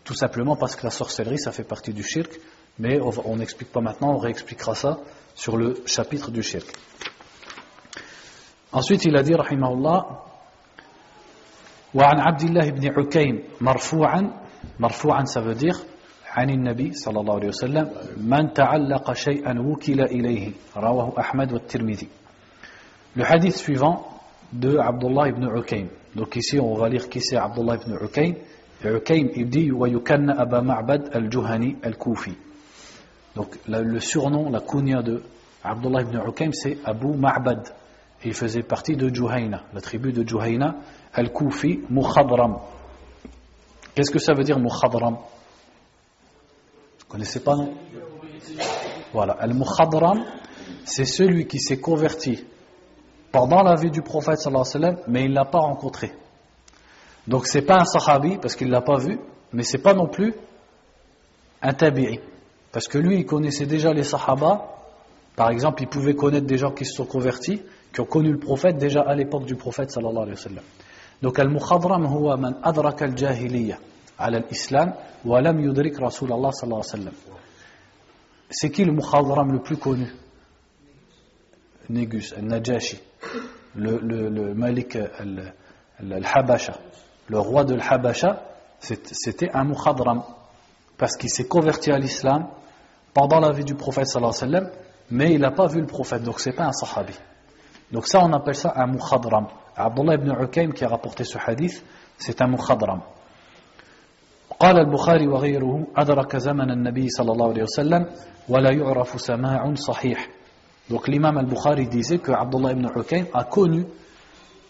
Tout simplement parce que la sorcellerie, ça fait partie du shirk. Mais on n'explique pas maintenant, on réexpliquera ça sur le chapitre du shirk. Ensuite, il a dit, rahimahullah, وعن عبد الله بن عكيم مرفوعا مرفوعا ça veut dire عن النبي صلى الله عليه وسلم من تعلق شيئا وكل إليه رواه أحمد والترمذي. Le hadith suivant de Abdullah ibn Ukaym. Donc ici on va lire qui c'est Abdullah ibn Ukaym. Ukaym il dit ويكن أبا معبد الجهني الكوفي. Donc le surnom, la kunya de Abdullah ibn Ukaym c'est Abu Ma'bad. Il faisait partie de Djouhayna, la tribu de Djouhayna, Al-Kufi, Mukhadram. Qu'est-ce que ça veut dire Mukhadram? Vous ne connaissez pas, non? Voilà, Al-Mukhadram, c'est celui qui s'est converti pendant la vie du prophète, sallallahu alayhi wa sallam, mais il ne l'a pas rencontré. Donc ce n'est pas un sahabi, parce qu'il ne l'a pas vu, mais ce n'est pas non plus un tabi'i. Parce que lui, il connaissait déjà les sahaba, par exemple, il pouvait connaître des gens qui se sont convertis, qui ont connu le prophète déjà à l'époque du prophète sallallahu alayhi wa sallam. Donc al-mukhadram huwa man adraka al-jahiliya ala al-islam wa lam yudrik rasulallah sallallahu alayhi wa sallam. C'est qui le mukhadram le plus connu? Négus, al-Najashi, le, le, le malik al-Habasha, le roi de l'Habasha, c'était un mukhadram parce qu'il s'est converti à l'islam pendant la vie du prophète sallallahu alayhi wa sallam, mais il n'a pas vu le prophète, donc c'est pas un sahabi. Donc ça, on appelle ça un mukhadram. Abdullah ibn Ukaym qui a rapporté ce hadith, c'est un mukhadram. قال البخاري وغيره أدرك زمن النبي صلى الله عليه وسلم ولا يعرف سماع صحيح. Donc l'imam al-Bukhari disait que Abdullah ibn Ukaym a connu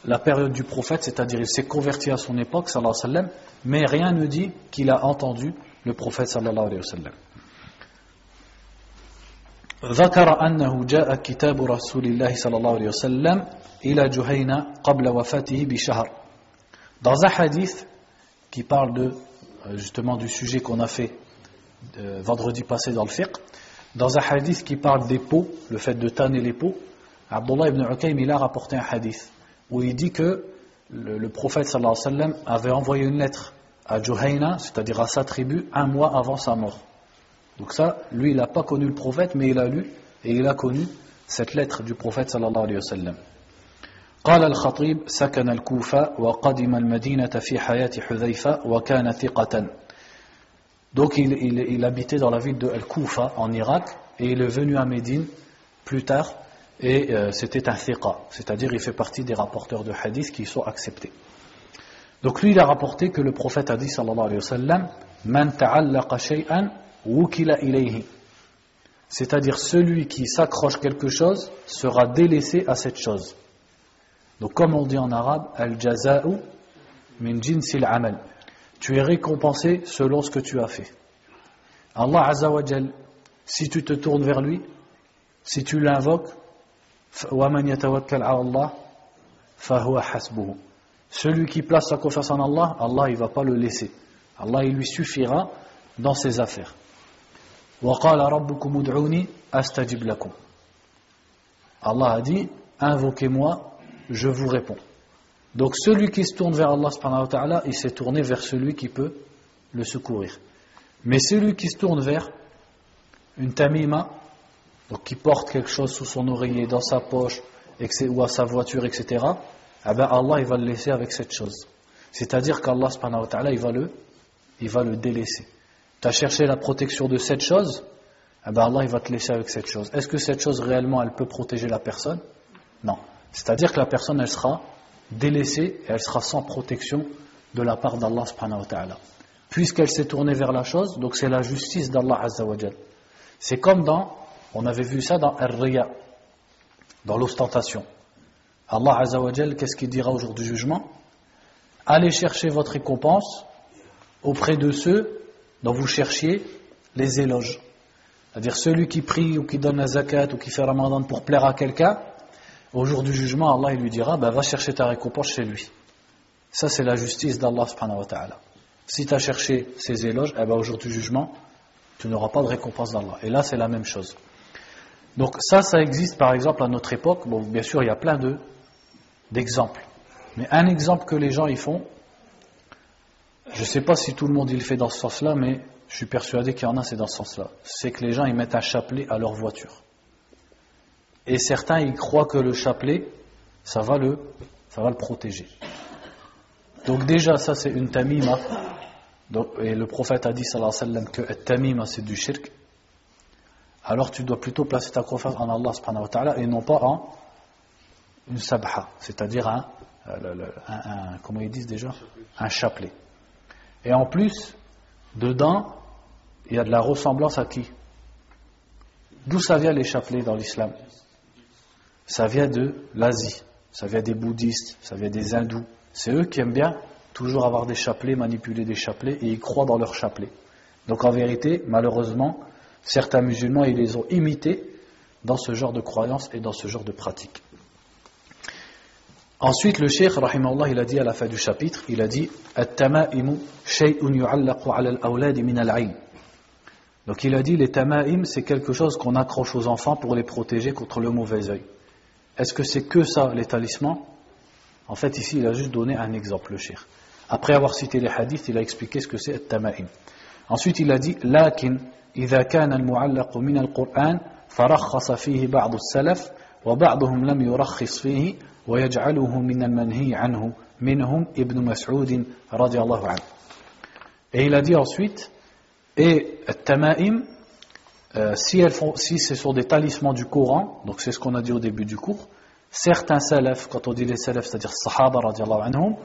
la période du prophète, c'est-à-dire il s'est converti à son époque, sallallahu alayhi wa sallam, mais rien ne dit qu'il a entendu le prophète, sallallahu alayhi wa sallam. ذكر أنه جاء كتاب رسول الله صلى الله عليه وسلم إلى جهينة قبل وفاته بشهر. Dans un hadith qui parle de, justement du sujet qu'on a fait euh, vendredi passé dans le fiqh, Dans un hadith qui parle des peaux, le fait de tanner les peaux, Abdullah ibn Ukaym, il a rapporté un hadith où il dit que le, le prophète sallallahu alayhi wa sallam avait envoyé une lettre à Djouhayna, c'est-à-dire à sa tribu, un mois avant sa mort. Donc ça, lui, il n'a pas connu le prophète, mais il a lu et il a connu cette lettre du prophète sallallahu alayhi wa sallam. قال الخطيب سكن الكوفة وقدم المدينة في حياة حذيفة وكان ثقة. Donc il, il, il habitait dans la ville de Al-Koufa en Irak et il est venu à Médine plus tard et euh, c'était un thiqa, c'est-à-dire il fait partie des rapporteurs de hadith qui sont acceptés. Donc lui il a rapporté que le prophète a dit sallallahu alayhi wa sallam man ta'allaqa shay'an wukila ilayhi, c'est-à-dire celui qui s'accroche quelque chose sera délaissé à cette chose. Donc comme on dit en arabe al-jaza'u min jinsil amal, tu es récompensé selon ce que tu as fait. Allah Azza wa Jal, si tu te tournes vers lui, si tu l'invoques, وَمَنْ يَتَوَكَّلْ عَلَى اللَّهِ فَهُوَ حَسْبُهُ. Celui qui place sa confiance en Allah, Allah il ne va pas le laisser. Allah il lui suffira dans ses affaires. وَقَالَ رَبُّكُمْ ادْعُونِي أَسْتَجِبْ لَكُمْ. Allah a dit, invoquez-moi, je vous réponds. Donc celui qui se tourne vers Allah subhanahu wa ta'ala, il s'est tourné vers celui qui peut le secourir. Mais celui qui se tourne vers une tamima, donc qui porte quelque chose sous son oreiller, dans sa poche, ou à sa voiture, et cetera, eh bien Allah il va le laisser avec cette chose. C'est-à-dire qu'Allah subhanahu wa ta'ala, il va le, il va le délaisser. Tu as cherché la protection de cette chose, eh bien Allah il va te laisser avec cette chose. Est-ce que cette chose réellement, elle peut protéger la personne? Non. C'est-à-dire que la personne, elle sera délaissée et elle sera sans protection de la part d'Allah subhanahu wa ta'ala. Puisqu'elle s'est tournée vers la chose, donc c'est la justice d'Allah azza wa jal. C'est comme dans, on avait vu ça dans Al-Riya, dans l'ostentation. Allah azza wa jal, qu'est-ce qu'il dira au jour du jugement? Allez chercher votre récompense auprès de ceux dont vous cherchiez les éloges. C'est-à-dire celui qui prie ou qui donne la zakat ou qui fait ramadan pour plaire à quelqu'un, au jour du jugement, Allah il lui dira bah, va chercher ta récompense chez lui. Ça c'est la justice d'Allah subhanahu wa ta'ala. Si tu as cherché ses éloges, eh ben, au jour du jugement, tu n'auras pas de récompense d'Allah. Et là c'est la même chose. Donc ça, ça existe par exemple à notre époque. Bon, bien sûr il y a plein de, d'exemples. Mais un exemple que les gens y font, je ne sais pas si tout le monde il le fait dans ce sens-là, mais je suis persuadé qu'il y en a c'est dans ce sens-là. C'est que les gens ils mettent un chapelet à leur voiture. Et certains, ils croient que le chapelet, ça va le, ça va le protéger. Donc déjà, ça c'est une tamima. Donc, et le prophète a dit, sallallahu alayhi wa sallam, que tamima c'est du shirk. Alors tu dois plutôt placer ta confiance en Allah subhanahu wa ta'ala et non pas en une sabha, c'est-à-dire un, un, un, un comment ils disent déjà, un chapelet. Et en plus, dedans, il y a de la ressemblance à qui? D'où ça vient les chapelets dans l'islam? Ça vient de l'Asie, ça vient des bouddhistes, ça vient des hindous. C'est eux qui aiment bien toujours avoir des chapelets, manipuler des chapelets, et ils croient dans leurs chapelets. Donc en vérité, malheureusement, certains musulmans, ils les ont imités dans ce genre de croyances et dans ce genre de pratiques. Ensuite, le cheikh, rahimahullah, il a dit à la fin du chapitre, il a dit « At-tama'imu shay'un yu'allaqu ala al-awladi min al-'ayn ». Donc il a dit, les tama'im, c'est quelque chose qu'on accroche aux enfants pour les protéger contre le mauvais œil. Est-ce que c'est que ça, les talismans? En fait, ici, il a juste donné un exemple, le cheikh. Après avoir cité les hadiths, il a expliqué ce que c'est at-tama'im. Ensuite, il a dit, « Lakin, idha kana al-mu'allaqu min al-Qur'an, farakhasa fihi ba'du al-salaf, wa ba'duhum lam yurakhis fihi, wa yaj'aluhu min al-manhi anhu, minhum ibn Mas'ud radiyallahu anhu. » Et il a dit ensuite, et tamaim, euh, si, elles font, si ce sont des talismans du Coran, donc c'est ce qu'on a dit au début du cours, certains salafs, quand on dit les salafs, c'est-à-dire sahaba radiallahu anhum,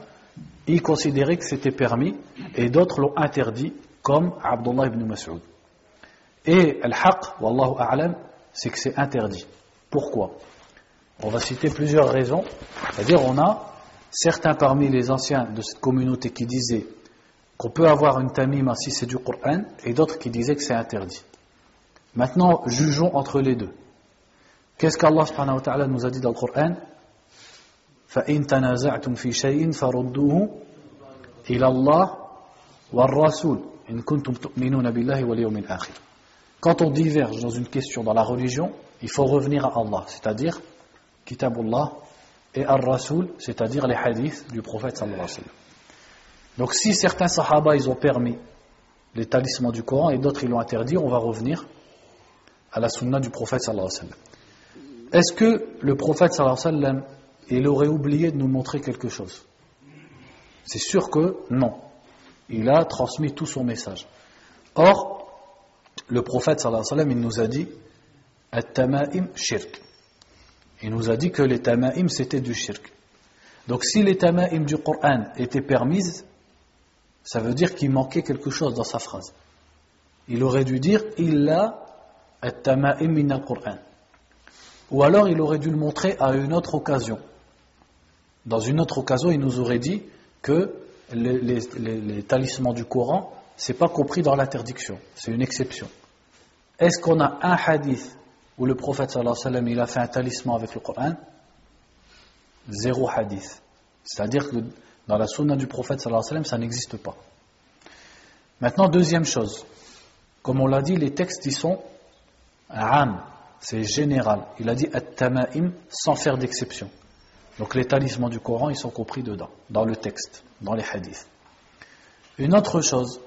ils considéraient que c'était permis et d'autres l'ont interdit, comme Abdullah ibn Mas'ud. Et al-haq, wallahu a'lam, c'est que c'est interdit. Pourquoi? On va citer plusieurs raisons. C'est-à-dire, on a certains parmi les anciens de cette communauté qui disaient qu'on peut avoir une tamima si c'est du Coran, et d'autres qui disaient que c'est interdit. Maintenant, jugeons entre les deux. Qu'est-ce qu'Allah subhanahu wa ta'ala nous a dit dans le Coran? فَإِن تَنَازَعْتُمْ فِي شَيْءٍ فَرُدُّوهُ إِلَى اللَّهِ وَالرَّسُولِ إِن كُنْتُمْ تُؤْمِنُونَ بِاللَّهِ وَالْيَوْمِ الْآخِرِ. Quand on diverge dans une question dans la religion, il faut revenir à Allah, c'est-à-dire Kitabullah et Ar-Rasoul, c'est-à-dire les hadiths du prophète sallallahu alayhi wa sallam. Donc si certains sahaba ils ont permis les talismans du Coran et d'autres ils l'ont interdit, on va revenir à la sunna du prophète sallallahu alayhi wa sallam. Est-ce que le prophète sallallahu alayhi wa sallam, il aurait oublié de nous montrer quelque chose? C'est sûr que non. Il a transmis tout son message. Or, le prophète sallallahu alayhi wa sallam, il nous a dit At-Tama'im shirk. Il nous a dit que les Tama'im c'était du shirk. Donc si les Tama'im du Coran étaient permises, ça veut dire qu'il manquait quelque chose dans sa phrase. Il aurait dû dire Illa At-Tama'im min al-Qur'an. Ou alors il aurait dû le montrer à une autre occasion. Dans une autre occasion, il nous aurait dit que les, les, les, les talismans du Coran, c'est pas compris dans l'interdiction, c'est une exception. Est-ce qu'on a un hadith où le prophète sallallahu alayhi wa sallam il a fait un talisman avec le Coran? Zéro hadith. C'est-à-dire que dans la sunna du prophète sallallahu alayhi wa sallam, ça n'existe pas. Maintenant, deuxième chose, comme on l'a dit, les textes ils sont am. C'est général. Il a dit At-Tama'im sans faire d'exception. Donc les talismans du Coran, ils sont compris dedans, dans le texte, dans les hadiths. Une autre chose,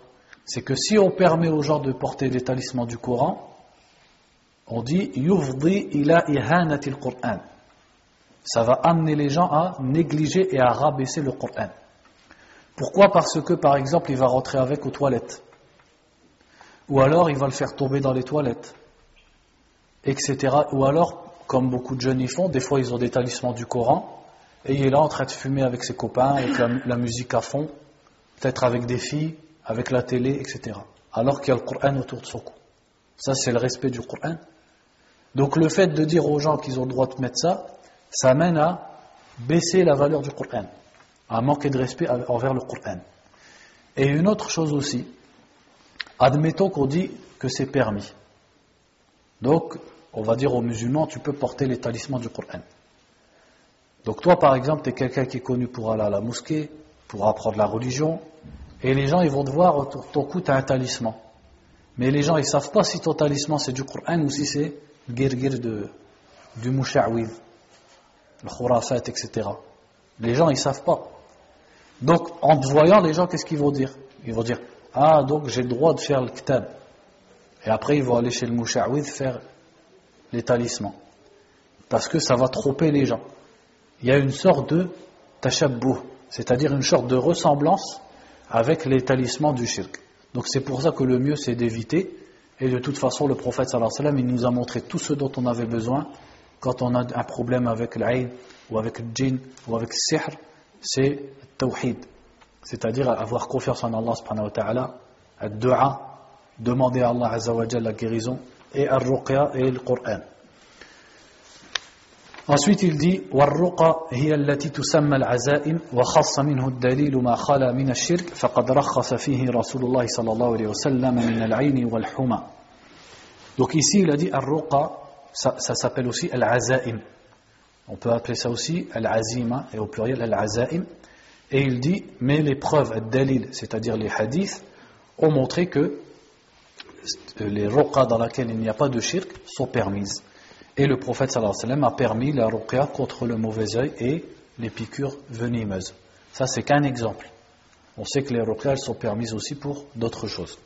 c'est que si on permet aux gens de porter des talismans du Coran, on dit Yufdi ila ihanatil Qur'an. Ça va amener les gens à négliger et à rabaisser le Coran. Pourquoi? Parce que, par exemple, il va rentrer avec aux toilettes. Ou alors, il va le faire tomber dans les toilettes. Etc. Ou alors, comme beaucoup de jeunes y font, des fois ils ont des talismans du Coran et il est là en train de fumer avec ses copains, avec la, la musique à fond, peut-être avec des filles, avec la télé, et cetera. Alors qu'il y a le Coran autour de son cou. Ça, c'est le respect du Coran. Donc le fait de dire aux gens qu'ils ont le droit de mettre ça, ça mène à baisser la valeur du Coran, à manquer de respect envers le Coran. Et une autre chose aussi, admettons qu'on dit que c'est permis. Donc, on va dire aux musulmans, tu peux porter les talismans du Coran. Donc toi, par exemple, tu es quelqu'un qui est connu pour aller à la mosquée, pour apprendre la religion, et les gens, ils vont te voir, autour de ton cou, tu as un talisman. Mais les gens, ils ne savent pas si ton talisman, c'est du Coran ou si c'est guirguir de, du moucha'ouid, le khurafat, et cetera. Les gens, ils ne savent pas. Donc, en te voyant, les gens, qu'est-ce qu'ils vont dire? Ils vont dire, ah, donc j'ai le droit de faire le kitab. Et après, ils vont aller chez le moucha'ouid faire les talismans. Parce que ça va tromper les gens. Il y a une sorte de tashabbouh, c'est-à-dire une sorte de ressemblance avec les talismans du shirk. Donc c'est pour ça que le mieux, c'est d'éviter. Et de toute façon, le prophète sallallahu alayhi wa sallam, il nous a montré tout ce dont on avait besoin. Quand on a un problème avec l'aïn, ou avec le djinn, ou avec le sihr, c'est le tawhid. C'est-à-dire avoir confiance en Allah subhanahu wa ta'ala, le dua, demander à Allah Azza wa Jalla la guérison, et al-ruqya et le Coran. Ensuite il dit وَالرُّقَى هِيَ الَّتِي تُسَمَّى الْعَزَائِمْ وَخَصَّ مِنْهُ الدَّلِيلُ مَا خَلَى مِنَ الشِّرْكِ فَقَدْ رَخَّصَ فِيهِ رَسُولُ اللَّهِ صَلَى اللَّهُ عَلَيْهِ وَسَلَّمَ مِنَ الْعَيْنِ وَالْحُمَى. Donc ici il a dit al-ruqya, ça, ça s'appelle aussi al-azaim. On peut appeler ça aussi al-azima et au pluriel al-azaim. Et il dit mais les preuves al-dalil, c'est-à-dire les hadiths, ont montré que les ruqas dans lesquelles il n'y a pas de shirk sont permises. Et le prophète sallallahu alayhi wa sallam a permis la ruqya contre le mauvais œil et les piqûres venimeuses. Ça, c'est qu'un exemple. On sait que les ruqya sont permises aussi pour d'autres choses.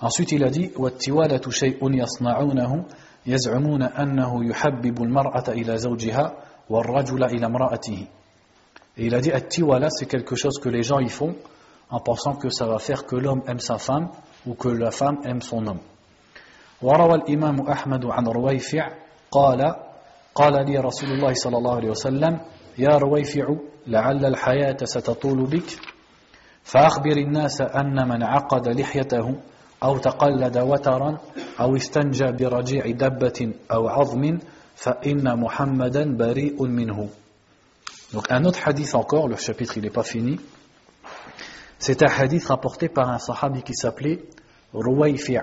Ensuite, il a dit وَالتِّوَالَةُ شَيْءٌ يَصْنَعُونَهُ يَزْعُمُونَ أَنَّهُ يُحَبِّبُ الْمَرْأَةَ إِلَى زَوْجِهَا وَالرَّجُلَ إِلَى امْرَأَتِهِ. Et il a dit التِّوَالَة, c'est quelque chose que les gens y font en pensant que ça va faire que l'homme aime sa femme ou que la femme aime son homme. وروى الإمام أحمد عن رويفع قال قال لي رسول الله صلى الله عليه وسلم يا رويفع لعل الحياة ستطول بك فأخبر الناس أن من عقد لحيته أو تقلد وترا أو استنجى برجيع دبة أو عظم فإن محمدا بريء منه. Donc un autre hadith encore, le chapitre il n'est pas fini. C'est un hadith rapporté par un sahabi qui s'appelait Ruwayfi'.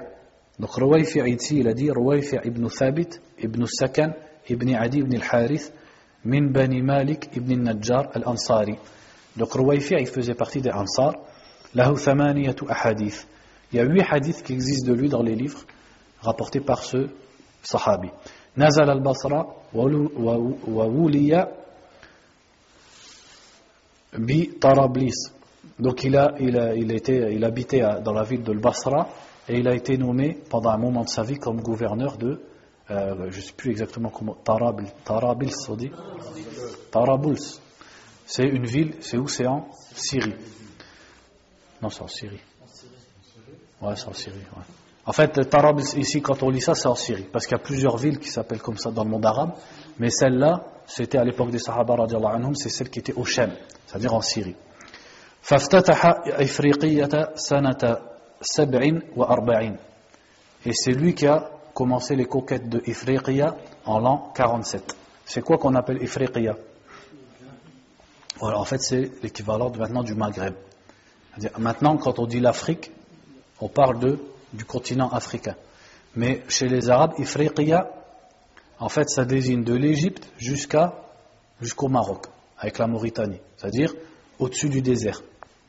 Donc Ruwayfi' ici, il a dit Ruwayfi' ibn Thabit, ibn Sakan, ibn Adi ibn al-Harith, min Bani Malik ibn al-Najjar al-Ansari. Donc Ruwayfi' il faisait partie des Ansar. Lahu thamaniyatu ahadith. Il y a huit hadiths qui existent de lui dans les livres. rapporté par ce sahabi. Nazal al-Basra wa wuliya bi Tarablis. Donc il a, il a, il était, il habitait dans la ville de Basra et il a été nommé pendant un moment de sa vie comme gouverneur de, euh, je ne sais plus exactement comment, Tarabul, Tarabul, on dit Tarabul. C'est une ville, c'est où? C'est en Syrie. Non, c'est en Syrie. Ouais, c'est en Syrie. Ouais. En fait, Tarabul, ici, quand on lit ça, c'est en Syrie. Parce qu'il y a plusieurs villes qui s'appellent comme ça dans le monde arabe. Mais celle-là, c'était à l'époque des Sahaba, radiallahu anhum, c'est celle qui était au Shem, c'est-à-dire en Syrie. فَافْتَتَحَ إِفْرِقِيَةَ سَنَةَ سَبْعٍ وَأَرْبَعِينَ. Et c'est lui qui a commencé les conquêtes de Ifriqiya en l'an quarante-sept. C'est quoi qu'on appelle Ifriqiya? Voilà, en fait, c'est l'équivalent maintenant du Maghreb. C'est-à-dire, maintenant, quand on dit l'Afrique, on parle de, du continent africain. Mais chez les Arabes, Ifriqiya, en fait, ça désigne de l'Égypte jusqu'à, jusqu'au Maroc, avec la Mauritanie, c'est-à-dire au-dessus du désert.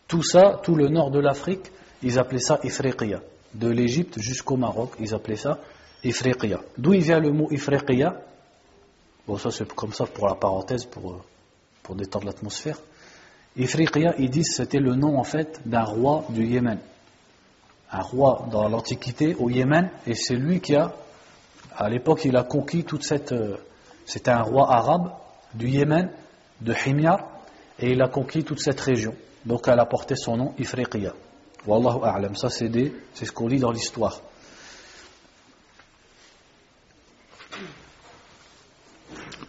Tout ça, tout le nord de l'Afrique, ils appelaient ça Ifriqiya. De l'Égypte jusqu'au Maroc, ils appelaient ça Ifriqiya. D'où il vient le mot Ifriqiya? Bon, ça c'est comme ça pour la parenthèse, pour, pour détendre l'atmosphère. Ifriqiya, ils disent que c'était le nom en fait d'un roi du Yémen. Un roi dans l'Antiquité au Yémen, et c'est lui qui a, à l'époque, il a conquis toute cette... Euh, c'était un roi arabe du Yémen, de Himyar, et il a conquis toute cette région. Donc elle a porté son nom Ifriqiya. Wallahu a'lam. Ça c'est, des, c'est ce qu'on lit dans l'histoire.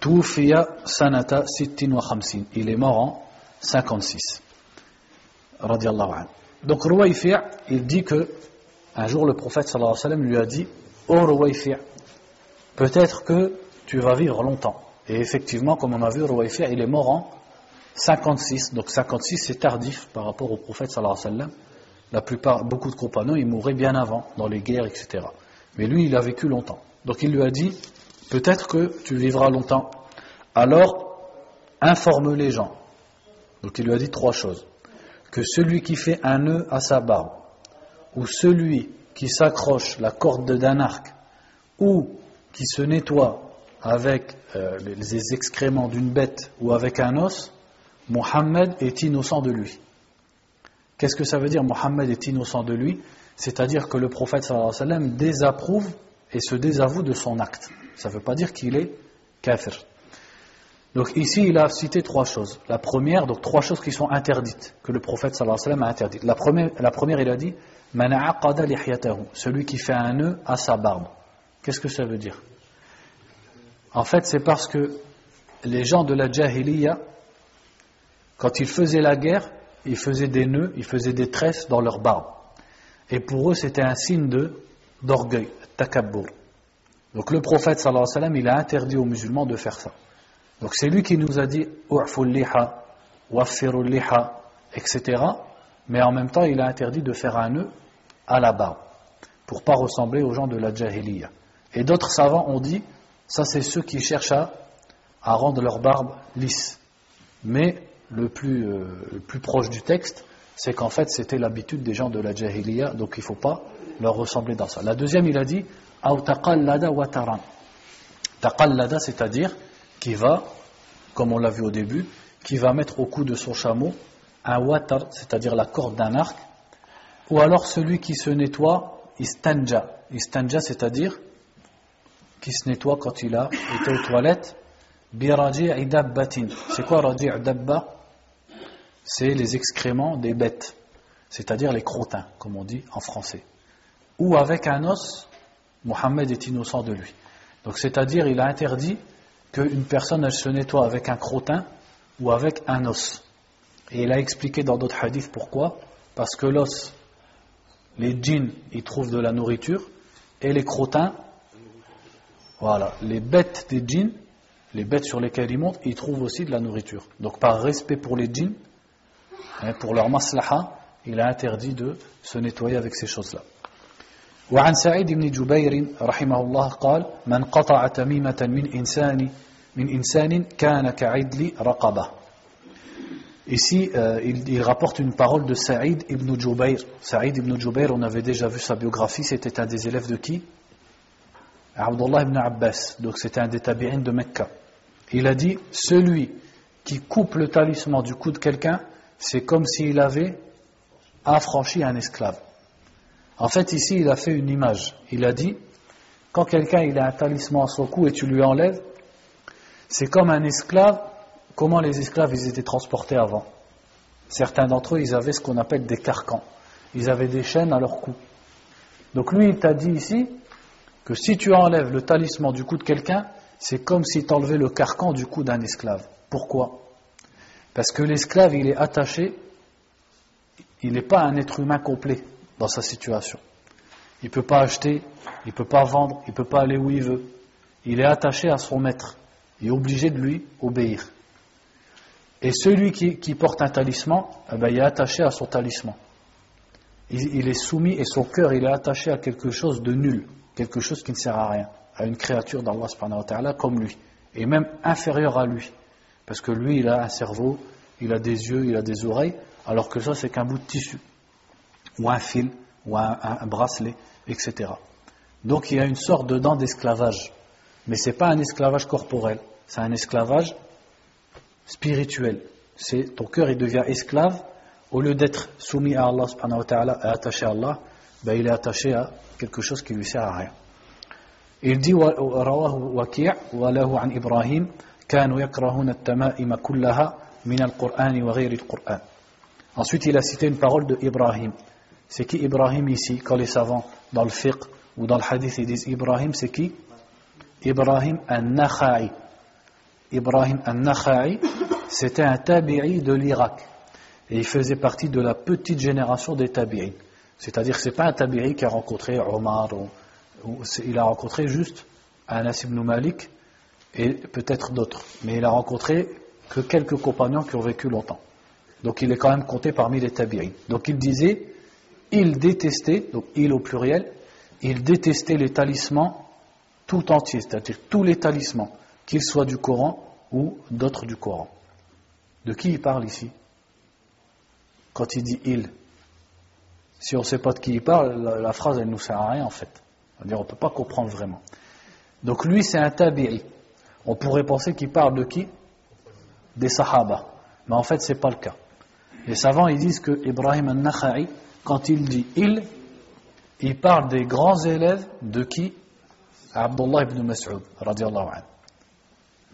Toufiya sanata sittin wa khamsin. Il est mort en cinquante-six. Radiallahu anhu. Donc Ruwayfi, il dit que un jour le prophète sallallahu alayhi wa sallam lui a dit: oh Ruwayfi, peut-être que tu vas vivre longtemps. Et effectivement, comme on a vu, Ruwayfi, il est mort en cinquante-six, donc cinquante-six c'est tardif par rapport au prophète sallallahu alayhi wa sallam. La plupart, beaucoup de compagnons, ils mouraient bien avant, dans les guerres, et cetera. Mais lui, il a vécu longtemps. Donc il lui a dit: peut-être que tu vivras longtemps, alors informe les gens. Donc il lui a dit trois choses: que celui qui fait un nœud à sa barbe, ou celui qui s'accroche la corde d'un arc, ou qui se nettoie avec euh, les excréments d'une bête ou avec un os, Mohammed est innocent de lui. Qu'est-ce que ça veut dire Mohammed est innocent de lui? C'est-à-dire que le prophète sallallahu alayhi wa sallam désapprouve et se désavoue de son acte. Ça ne veut pas dire qu'il est kafir. Donc ici il a cité trois choses. La première, donc trois choses qui sont interdites, que le prophète sallallahu alayhi wa sallam a interdites. La première, la première il a dit man aqada lihyatahu, celui qui fait un nœud à sa barbe. Qu'est-ce que ça veut dire? En fait c'est parce que les gens de la Djahiliya, quand ils faisaient la guerre, ils faisaient des nœuds, ils faisaient des tresses dans leur barbe. Et pour eux, c'était un signe de, d'orgueil, takabbur. Donc le prophète, sallallahu alayhi wa sallam, il a interdit aux musulmans de faire ça. Donc c'est lui qui nous a dit « U'ful liha, wafirul liha », et cetera. Mais en même temps, il a interdit de faire un nœud à la barbe, pour ne pas ressembler aux gens de la Jahiliya. Et d'autres savants ont dit « ça c'est ceux qui cherchent à, à rendre leur barbe lisse ». Mais Le plus, euh, le plus proche du texte, c'est qu'en fait c'était l'habitude des gens de la Jahiliya, donc il ne faut pas leur ressembler dans ça. La deuxième, il a dit Aw taqallada wa taran. Taqallada, c'est-à-dire qui va, comme on l'a vu au début, qui va mettre au cou de son chameau un watar, c'est-à-dire la corde d'un arc, ou alors celui qui se nettoie, istanja. Istanja, c'est-à-dire qui se nettoie quand il a été aux toilettes. Biraji'i dabbatin. C'est quoi raji'i dabba? C'est les excréments des bêtes, c'est-à-dire les crottins, comme on dit en français. Ou avec un os, Mohammed est innocent de lui. Donc c'est-à-dire, il a interdit qu'une personne se nettoie avec un crottin ou avec un os. Et il a expliqué dans d'autres hadiths pourquoi. Parce que l'os, les djinns, ils trouvent de la nourriture, et les crottins, voilà, les bêtes des djinns, les bêtes sur lesquelles ils montent, ils trouvent aussi de la nourriture. Donc par respect pour les djinns, pour leur maslaha, il a interdit de se nettoyer avec ces choses-là. وعن سعيد بن جبير رحمه الله قال من قطع تميمة من إنسان من إنسان كان كعدل رقبة. Ici, euh, il, il rapporte une parole de Saïd ibn Jubayr. Saïd ibn Jubayr, on avait déjà vu sa biographie, c'était un des élèves de qui? Abdullah ibn Abbas, donc c'était un des tabi'ins de Mecca, il a dit, celui qui coupe le talisman du cou de quelqu'un, c'est comme s'il avait affranchi un esclave. En fait, ici, il a fait une image. Il a dit, quand quelqu'un il a un talisman à son cou et tu lui enlèves, c'est comme un esclave. Comment les esclaves, ils étaient transportés avant? Certains d'entre eux, ils avaient ce qu'on appelle des carcans. Ils avaient des chaînes à leur cou. Donc lui, il t'a dit ici que si tu enlèves le talisman du cou de quelqu'un, c'est comme si tu enlevais le carcan du cou d'un esclave. Pourquoi? Parce que l'esclave, il est attaché, il n'est pas un être humain complet dans sa situation. Il ne peut pas acheter, il ne peut pas vendre, il ne peut pas aller où il veut. Il est attaché à son maître. Il est obligé de lui obéir. Et celui qui, qui porte un talisman, eh ben, il est attaché à son talisman. Il, il est soumis et son cœur, il est attaché à quelque chose de nul, quelque chose qui ne sert à rien, à une créature d'Allah subhanahu wa ta'ala comme lui, et même inférieure à lui. Parce que lui, il a un cerveau, il a des yeux, il a des oreilles, alors que ça, c'est qu'un bout de tissu, ou un fil, ou un, un, un bracelet, et cetera. Donc, il y a une sorte dedans d'esclavage. Mais ce n'est pas un esclavage corporel, c'est un esclavage spirituel. C'est, ton cœur, il devient esclave, au lieu d'être soumis à Allah subhanahu wa ta'ala, et attaché à Allah, ben, il est attaché à quelque chose qui ne lui sert à rien. Il dit, rawahu waqi' wa lahu an Ibrahim, كانوا يكرهون التمائم كلها من القرآن وغير القرآن. Ensuite, il a cité une parole de Ibrahim. C'est qui Ibrahim ici? Quand les savants dans le fiqh ou dans le hadith ils disent Ibrahim, c'est qui? Ibrahim al-Nakha'i. Ibrahim al-Nakha'i, c'était un tabi'i de l'Irak. Et il faisait partie de la petite génération des tabi'ins. C'est-à-dire que ce n'est pas un tabi'i qui a rencontré Omar. Ou, ou, il a rencontré juste Anas ibn Malik et peut-être d'autres. Mais il a rencontré que quelques compagnons qui ont vécu longtemps. Donc il est quand même compté parmi les tabi'in. Donc il disait, il détestait, donc il au pluriel, il détestait les talismans tout entiers, c'est-à-dire tous les talismans, qu'ils soient du Coran ou d'autres du Coran. De qui il parle ici? Quand il dit il, si on ne sait pas de qui il parle, la, la phrase elle ne nous sert à rien en fait. C'est-à-dire on ne peut pas comprendre vraiment. Donc lui c'est un tabi'i. On pourrait penser qu'il parle de qui? Des Sahaba. Mais en fait, ce n'est pas le cas. Les savants, ils disent que Ibrahim al-Nakha'i, quand il dit « il », il parle des grands élèves de qui? Abdullah ibn Mas'ud, radiallahu anhu.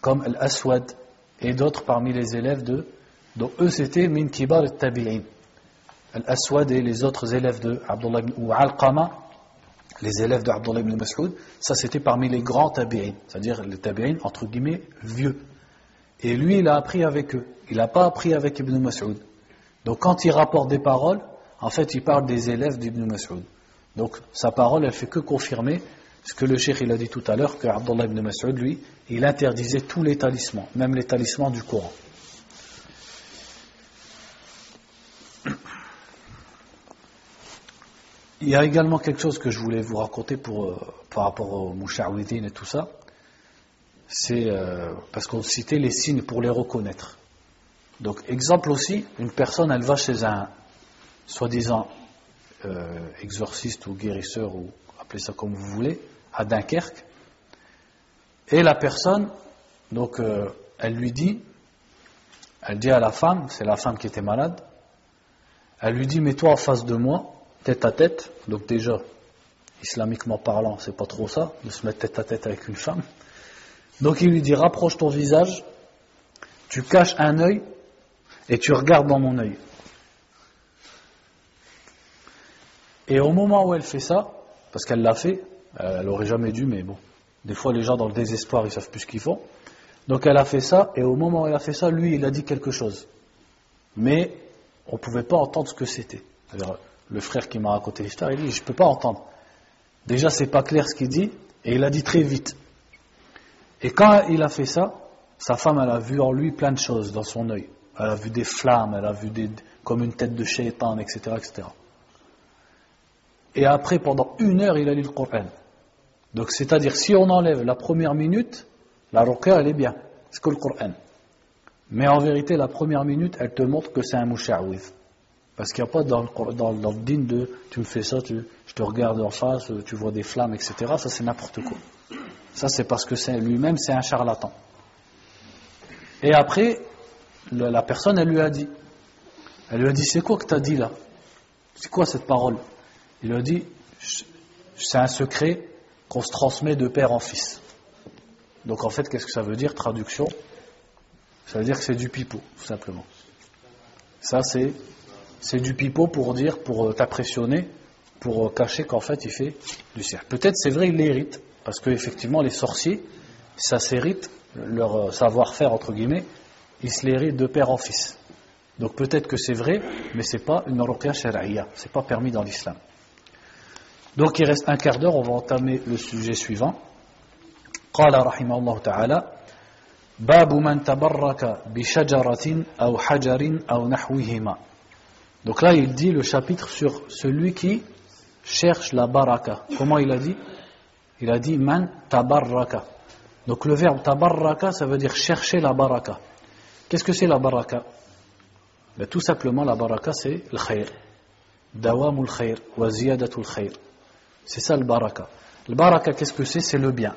Comme Al-Aswad et d'autres parmi les élèves de... dont eux, c'était « min kibar al-tabi'in ». Al-Aswad et les autres élèves de Abdullah ibn... ou Al-Qama, les élèves d'Abdullah ibn Mas'ud, ça c'était parmi les grands tabi'in, c'est-à-dire les tabi'in entre guillemets vieux. Et lui, il a appris avec eux, il n'a pas appris avec Ibn Mas'ud. Donc quand il rapporte des paroles, en fait il parle des élèves d'Ibn Mas'ud. Donc sa parole, elle ne fait que confirmer ce que le cheikh il a dit tout à l'heure, que Abdullah ibn Mas'ud, lui, il interdisait tous les talismans, même les talismans du Coran. Il y a également quelque chose que je voulais vous raconter pour, euh, par rapport au Moucha'ouidine et tout ça. C'est euh, parce qu'on citait les signes pour les reconnaître. Donc, exemple aussi, une personne, elle va chez un soi-disant euh, exorciste ou guérisseur, ou appelez ça comme vous voulez, à Dunkerque. Et la personne, donc, euh, elle lui dit, elle dit à la femme, c'est la femme qui était malade, elle lui dit, mets-toi en face de moi, tête à tête, donc déjà, islamiquement parlant, c'est pas trop ça, de se mettre tête à tête avec une femme. Donc il lui dit, rapproche ton visage, tu caches un œil et tu regardes dans mon œil. Et au moment où elle fait ça, parce qu'elle l'a fait, elle n'aurait jamais dû, mais bon, des fois les gens dans le désespoir, ils savent plus ce qu'ils font. Donc elle a fait ça, et au moment où elle a fait ça, lui, il a dit quelque chose. Mais on ne pouvait pas entendre ce que c'était. C'est-à-dire, le frère qui m'a raconté l'histoire, il dit, je ne peux pas entendre. Déjà, c'est pas clair ce qu'il dit, et il a dit très vite. Et quand il a fait ça, sa femme, elle a vu en lui plein de choses dans son œil. Elle a vu des flammes, elle a vu des, comme une tête de shaitan, et cetera, et cetera. Et après, pendant une heure, il a lu le Coran. Donc, c'est-à-dire, si on enlève la première minute, la ruqya, elle est bien. C'est que le Coran. Mais en vérité, la première minute, elle te montre que c'est un moucha'ouidh. Parce qu'il n'y a pas dans le, dans, dans le din de « tu me fais ça, tu, je te regarde en face, tu vois des flammes, et cetera » Ça, c'est n'importe quoi. Ça, c'est parce que lui-même, c'est un charlatan. Et après, le, la personne, elle lui a dit. Elle lui a dit, c'est quoi que tu as dit là? C'est quoi cette parole? Il lui a dit, c'est un secret qu'on se transmet de père en fils. Donc en fait, qu'est-ce que ça veut dire, traduction? Ça veut dire que c'est du pipeau, tout simplement. Ça, c'est, c'est du pipeau pour dire, pour t'impressionner, pour cacher qu'en fait, il fait du sihr. Peut-être, c'est vrai, il l'hérite. Parce qu'effectivement, les sorciers, ça s'hérite, leur savoir-faire, entre guillemets, ils se l'héritent de père en fils. Donc peut-être que c'est vrai, mais ce n'est pas une ruqya shar'iyya, ce n'est pas permis dans l'islam. Donc il reste un quart d'heure, on va entamer le sujet suivant. Qala rahimahullah ta'ala, Babu man tabarraka bi shajaratin aw hajarin aw nahwihima. Donc là, il dit le chapitre sur celui qui cherche la baraka. Comment il a dit? Il a dit man tabarraka. Donc le verbe tabarraka, ça veut dire chercher la baraka. Qu'est-ce que c'est la baraka? Ben, tout simplement, la baraka, c'est le khayr. Dawamul khayr wa ziyadatul khayr. C'est ça le baraka. Le baraka, qu'est-ce que c'est? C'est le bien.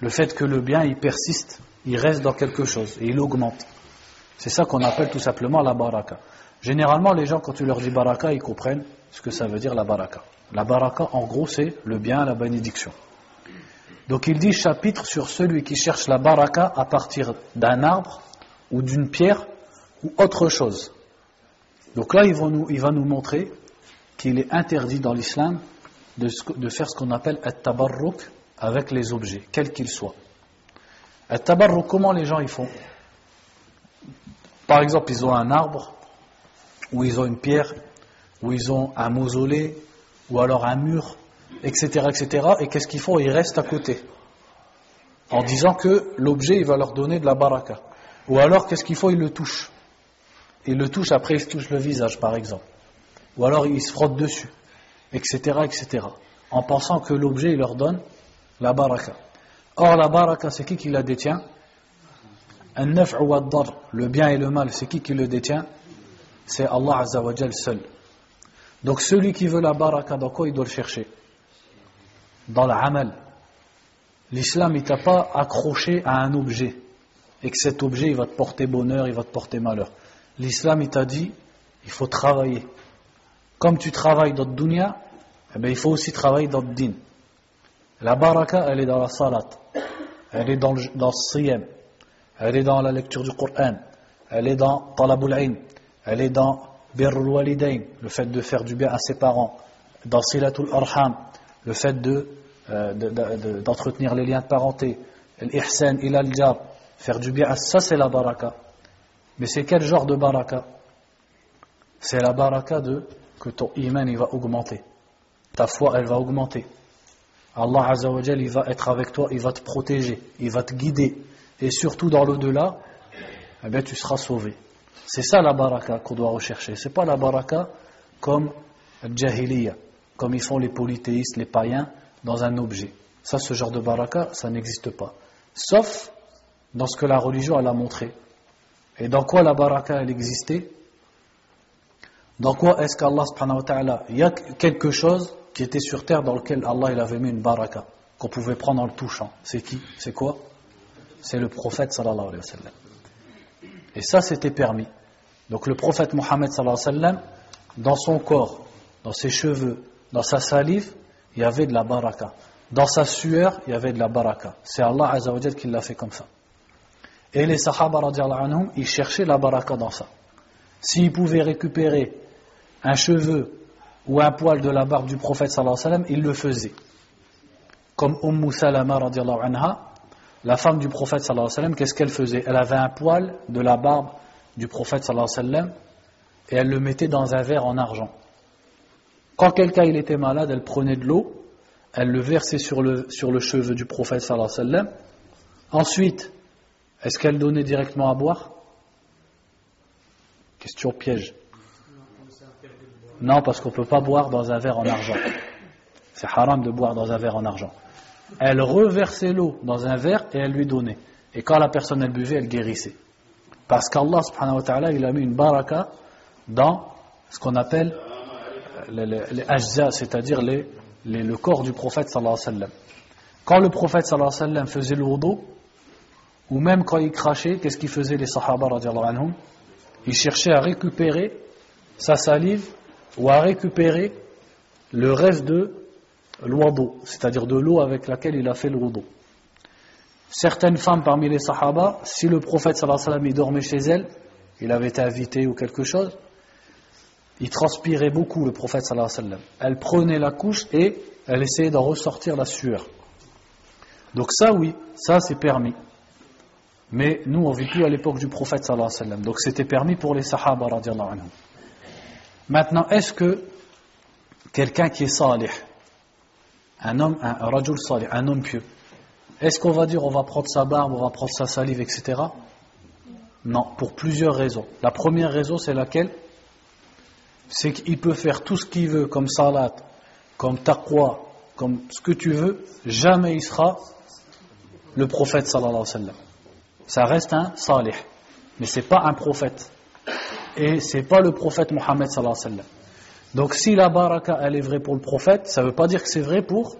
Le fait que le bien, il persiste, il reste dans quelque chose et il augmente. C'est ça qu'on appelle tout simplement la baraka. Généralement, les gens, quand tu leur dis baraka, ils comprennent ce que ça veut dire la baraka. La baraka, en gros, c'est le bien, la bénédiction. Donc il dit chapitre sur celui qui cherche la baraka à partir d'un arbre ou d'une pierre ou autre chose. Donc là, il va nous, il va nous montrer qu'il est interdit dans l'islam de, de faire ce qu'on appelle at-tabarruk avec les objets, quels qu'ils soient. At-tabarruk, comment les gens y font? Par exemple, ils ont un arbre, ou ils ont une pierre, ou ils ont un mausolée, ou alors un mur, et cetera, et cetera. Et qu'est-ce qu'ils font? Ils restent à côté, en disant que l'objet, il va leur donner de la baraka. Ou alors, qu'est-ce qu'ils font? Ils le touchent. Ils le touchent, après ils se touchent le visage, par exemple. Ou alors, ils se frottent dessus, et cetera, et cetera. En pensant que l'objet, il leur donne la baraka. Or, la baraka, c'est qui qui la détient? An-naf'u wad-darr, le bien et le mal, c'est qui qui le détient? C'est Allah Azza wa Jal seul. Donc, celui qui veut la baraka, dans quoi il doit le chercher? Dans l'amal. L'islam, il ne t'a pas accroché à un objet. Et que cet objet, il va te porter bonheur, il va te porter malheur. L'islam, il t'a dit, il faut travailler. Comme tu travailles dans le dunya, eh bien, il faut aussi travailler dans le din. La baraka, elle est dans la salat, elle est dans le, dans le siyam, elle est dans la lecture du Coran, elle est dans talabul ilm, elle est dans birrul walidayn, le fait de faire du bien à ses parents, dans silatul arham, le fait de, euh, de, de, de, d'entretenir les liens de parenté, l'ihsan ila al-jab, faire du bien, ça c'est la baraka. Mais c'est quel genre de baraka? C'est la baraka de que ton iman il va augmenter, ta foi elle va augmenter, Allah Azza wa Jal il va être avec toi, il va te protéger, il va te guider, et surtout dans l'au-delà, eh bien tu seras sauvé. C'est ça la baraka qu'on doit rechercher. C'est pas la baraka comme Al-Jahiliya, comme ils font les polythéistes, les païens, dans un objet. Ça, ce genre de baraka, ça n'existe pas. Sauf dans ce que la religion elle a montré. Et dans quoi la baraka elle existait? Dans quoi est-ce qu'Allah subhanahu wa ta'ala, il y a quelque chose qui était sur terre dans lequel Allah il avait mis une baraka qu'on pouvait prendre en le touchant? C'est qui? C'est quoi? C'est le prophète sallallahu alayhi wa sallam. Et ça c'était permis. Donc le prophète Mohammed sallallahu alayhi wa sallam, dans son corps, dans ses cheveux, dans sa salive, il y avait de la baraka. Dans sa sueur, il y avait de la baraka. C'est Allah Azza wa Jal qui l'a fait comme ça. Et les sahaba radiallahu anhum, ils cherchaient la baraka dans ça. S'ils pouvaient récupérer un cheveu ou un poil de la barbe du prophète sallallahu alayhi wa sallam, ils le faisaient. Comme Umm Salama radiallahu anha, la femme du prophète sallallahu alayhi wa sallam, qu'est-ce qu'elle faisait? Elle avait un poil de la barbe du prophète sallallahu alayhi wa sallam et elle le mettait dans un verre en argent. Quand quelqu'un il était malade, elle prenait de l'eau, elle le versait sur le, sur le cheveu du prophète sallallahu alayhi wa sallam. Ensuite, est-ce qu'elle donnait directement à boire? Question piège. Non, parce qu'on ne peut pas boire dans un verre en argent. C'est haram de boire dans un verre en argent. Elle reversait l'eau dans un verre et elle lui donnait. Et quand la personne elle buvait, elle guérissait. Parce qu'Allah subhanahu wa ta'ala, il a mis une baraka dans ce qu'on appelle les ajza, c'est-à-dire les, les, le corps du prophète sallallahu alayhi wa sallam. Quand le prophète sallallahu alayhi wa sallam faisait le wudu, ou même quand il crachait, qu'est-ce qu'ils faisaient les sahaba radiallahu anhum? Ils cherchaient à récupérer sa salive ou à récupérer le reste de l'oudu, c'est-à-dire de l'eau avec laquelle il a fait le wudu. Certaines femmes parmi les sahaba, si le prophète sallallahu alayhi wa sallam il dormait chez elles, il avait été invité ou quelque chose, il transpirait beaucoup le prophète sallallahu alayhi wa sallam. Elle prenait la couche et elle essayait d'en ressortir la sueur. Donc ça oui, ça c'est permis. Mais nous on ne vit plus à l'époque du prophète sallallahu alayhi wa sallam. Donc c'était permis pour les sahaba radiallahu anhu. Maintenant, est-ce que quelqu'un qui est salih, un homme, un, un rajul salih, un homme pieux, est-ce qu'on va dire on va prendre sa barbe, on va prendre sa salive, et cetera? Non, pour plusieurs raisons. La première raison c'est laquelle? C'est qu'il peut faire tout ce qu'il veut comme salat, comme taqwa, comme ce que tu veux, jamais il sera le prophète sallallahu alayhi wa sallam. Ça reste un salih, mais c'est pas un prophète. Et c'est pas le prophète Mohammed sallallahu alayhi wa sallam. Donc si la baraka elle est vraie pour le prophète, ça veut pas dire que c'est vrai pour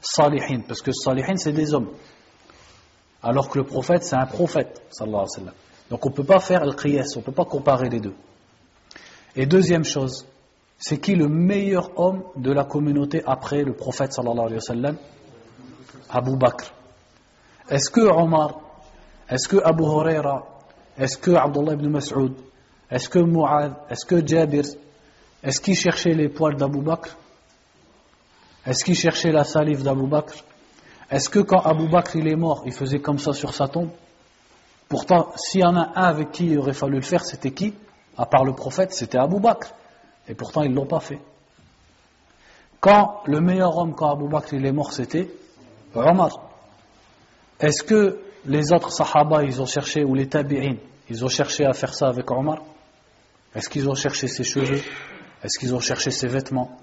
salihin, parce que salihin c'est des hommes. Alors que le prophète c'est un prophète sallallahu alayhi wa sallam. Donc on peut pas faire al-qiyas, on peut pas comparer les deux. Et deuxième chose, c'est qui le meilleur homme de la communauté après le prophète sallallahu alayhi wa sallam? Abu Bakr. Est-ce que Omar, est-ce que Abu Huraira, est-ce que Abdullah ibn Mas'ud, est-ce que Mu'adh, est-ce que Jabir, est-ce qu'ils cherchaient les poils d'Abu Bakr? Est-ce qu'ils cherchaient la salive d'Abu Bakr? Est-ce que quand Abu Bakr il est mort, il faisait comme ça sur sa tombe? Pourtant, s'il y en a un avec qui il aurait fallu le faire, c'était qui? À part le prophète, c'était Abu Bakr. Et pourtant, ils ne l'ont pas fait. Quand le meilleur homme, quand Abu Bakr il est mort, c'était Omar. Est-ce que les autres sahaba, ils ont cherché, ou les tabi'in, ils ont cherché à faire ça avec Omar? Est-ce qu'ils ont cherché ses cheveux? Est-ce qu'ils ont cherché ses vêtements?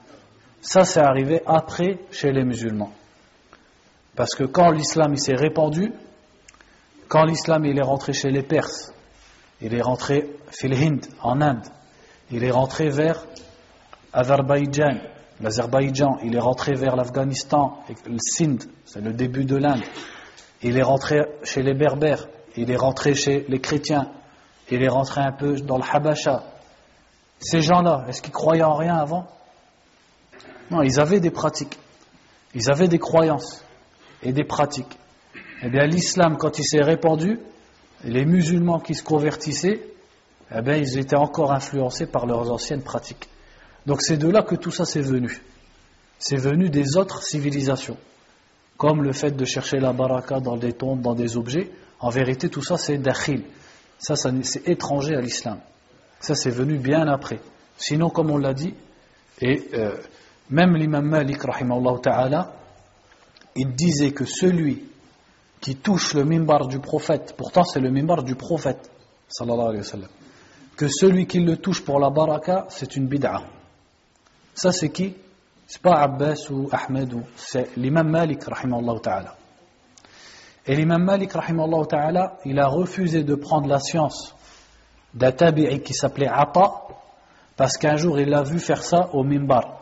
Ça, c'est arrivé après, chez les musulmans. Parce que quand l'islam s'est répandu, quand l'islam il est rentré chez les Perses, il est rentré fil Hind, en Inde. Il est rentré vers Azerbaïdjan. L'Azerbaïdjan, il est rentré vers l'Afghanistan, le Sindh, c'est le début de l'Inde. Il est rentré chez les Berbères. Il est rentré chez les chrétiens. Il est rentré un peu dans le Habasha. Ces gens-là, est-ce qu'ils croyaient en rien avant? Non, ils avaient des pratiques. Ils avaient des croyances et des pratiques. Eh bien, l'islam, quand il s'est répandu, les musulmans qui se convertissaient, eh bien, ils étaient encore influencés par leurs anciennes pratiques. Donc c'est de là que tout ça c'est venu. C'est venu des autres civilisations. Comme le fait de chercher la baraka dans des tombes, dans des objets. En vérité, tout ça c'est dakhil. Ça, ça c'est étranger à l'islam. Ça c'est venu bien après. Sinon, comme on l'a dit, et euh, même l'imam Malik, rahimahullah ta'ala, il disait que celui qui touche le mimbar du prophète, pourtant c'est le mimbar du prophète, sallallahu alayhi wa sallam, que celui qui le touche pour la baraka, c'est une bid'a. Ça c'est qui? C'est pas Abbas ou Ahmed, ou... c'est l'imam Malik, rahimahullah ta'ala. Et l'imam Malik, rahimahullah ta'ala, il a refusé de prendre la science d'un tabi'i qui s'appelait Atta, parce qu'un jour il l'a vu faire ça au mimbar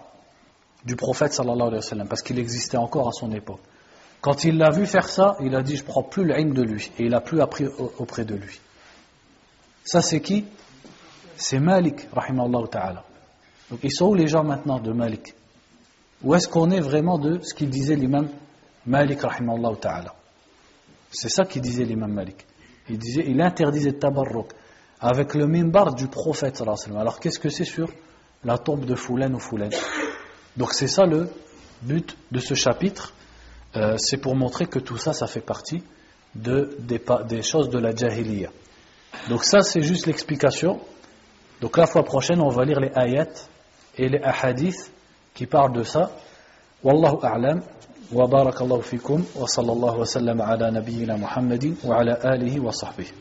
du prophète, sallallahu alayhi wa sallam, parce qu'il existait encore à son époque. Quand il l'a vu faire ça, il a dit je ne prends plus l'ilm de lui, et il n'a plus appris auprès de lui. Ça c'est qui? C'est Malik, rahimahullah ta'ala. Donc ils sont où les gens maintenant de Malik? Où est-ce qu'on est vraiment de ce qu'il disait l'imam Malik, rahimahullah ta'ala? C'est ça qu'il disait l'imam Malik. Il disait, il interdisait le tabarruk avec le mimbar du prophète sallallahu alayhi wa sallam. Alors qu'est-ce que c'est sur la tombe de Foulen ou Foulen? Donc c'est ça le but de ce chapitre. Euh, c'est pour montrer que tout ça, ça fait partie de, des, des choses de la Djahiliya. Donc ça, c'est juste l'explication. Donc la fois prochaine, on va lire les ayats et les ahadiths qui parlent de ça. Wallahu a'lam, wa barakallahu fikum, wa sallallahu wa sallam ala nabiyyina Muhammadin, wa ala alihi wa sahbihi.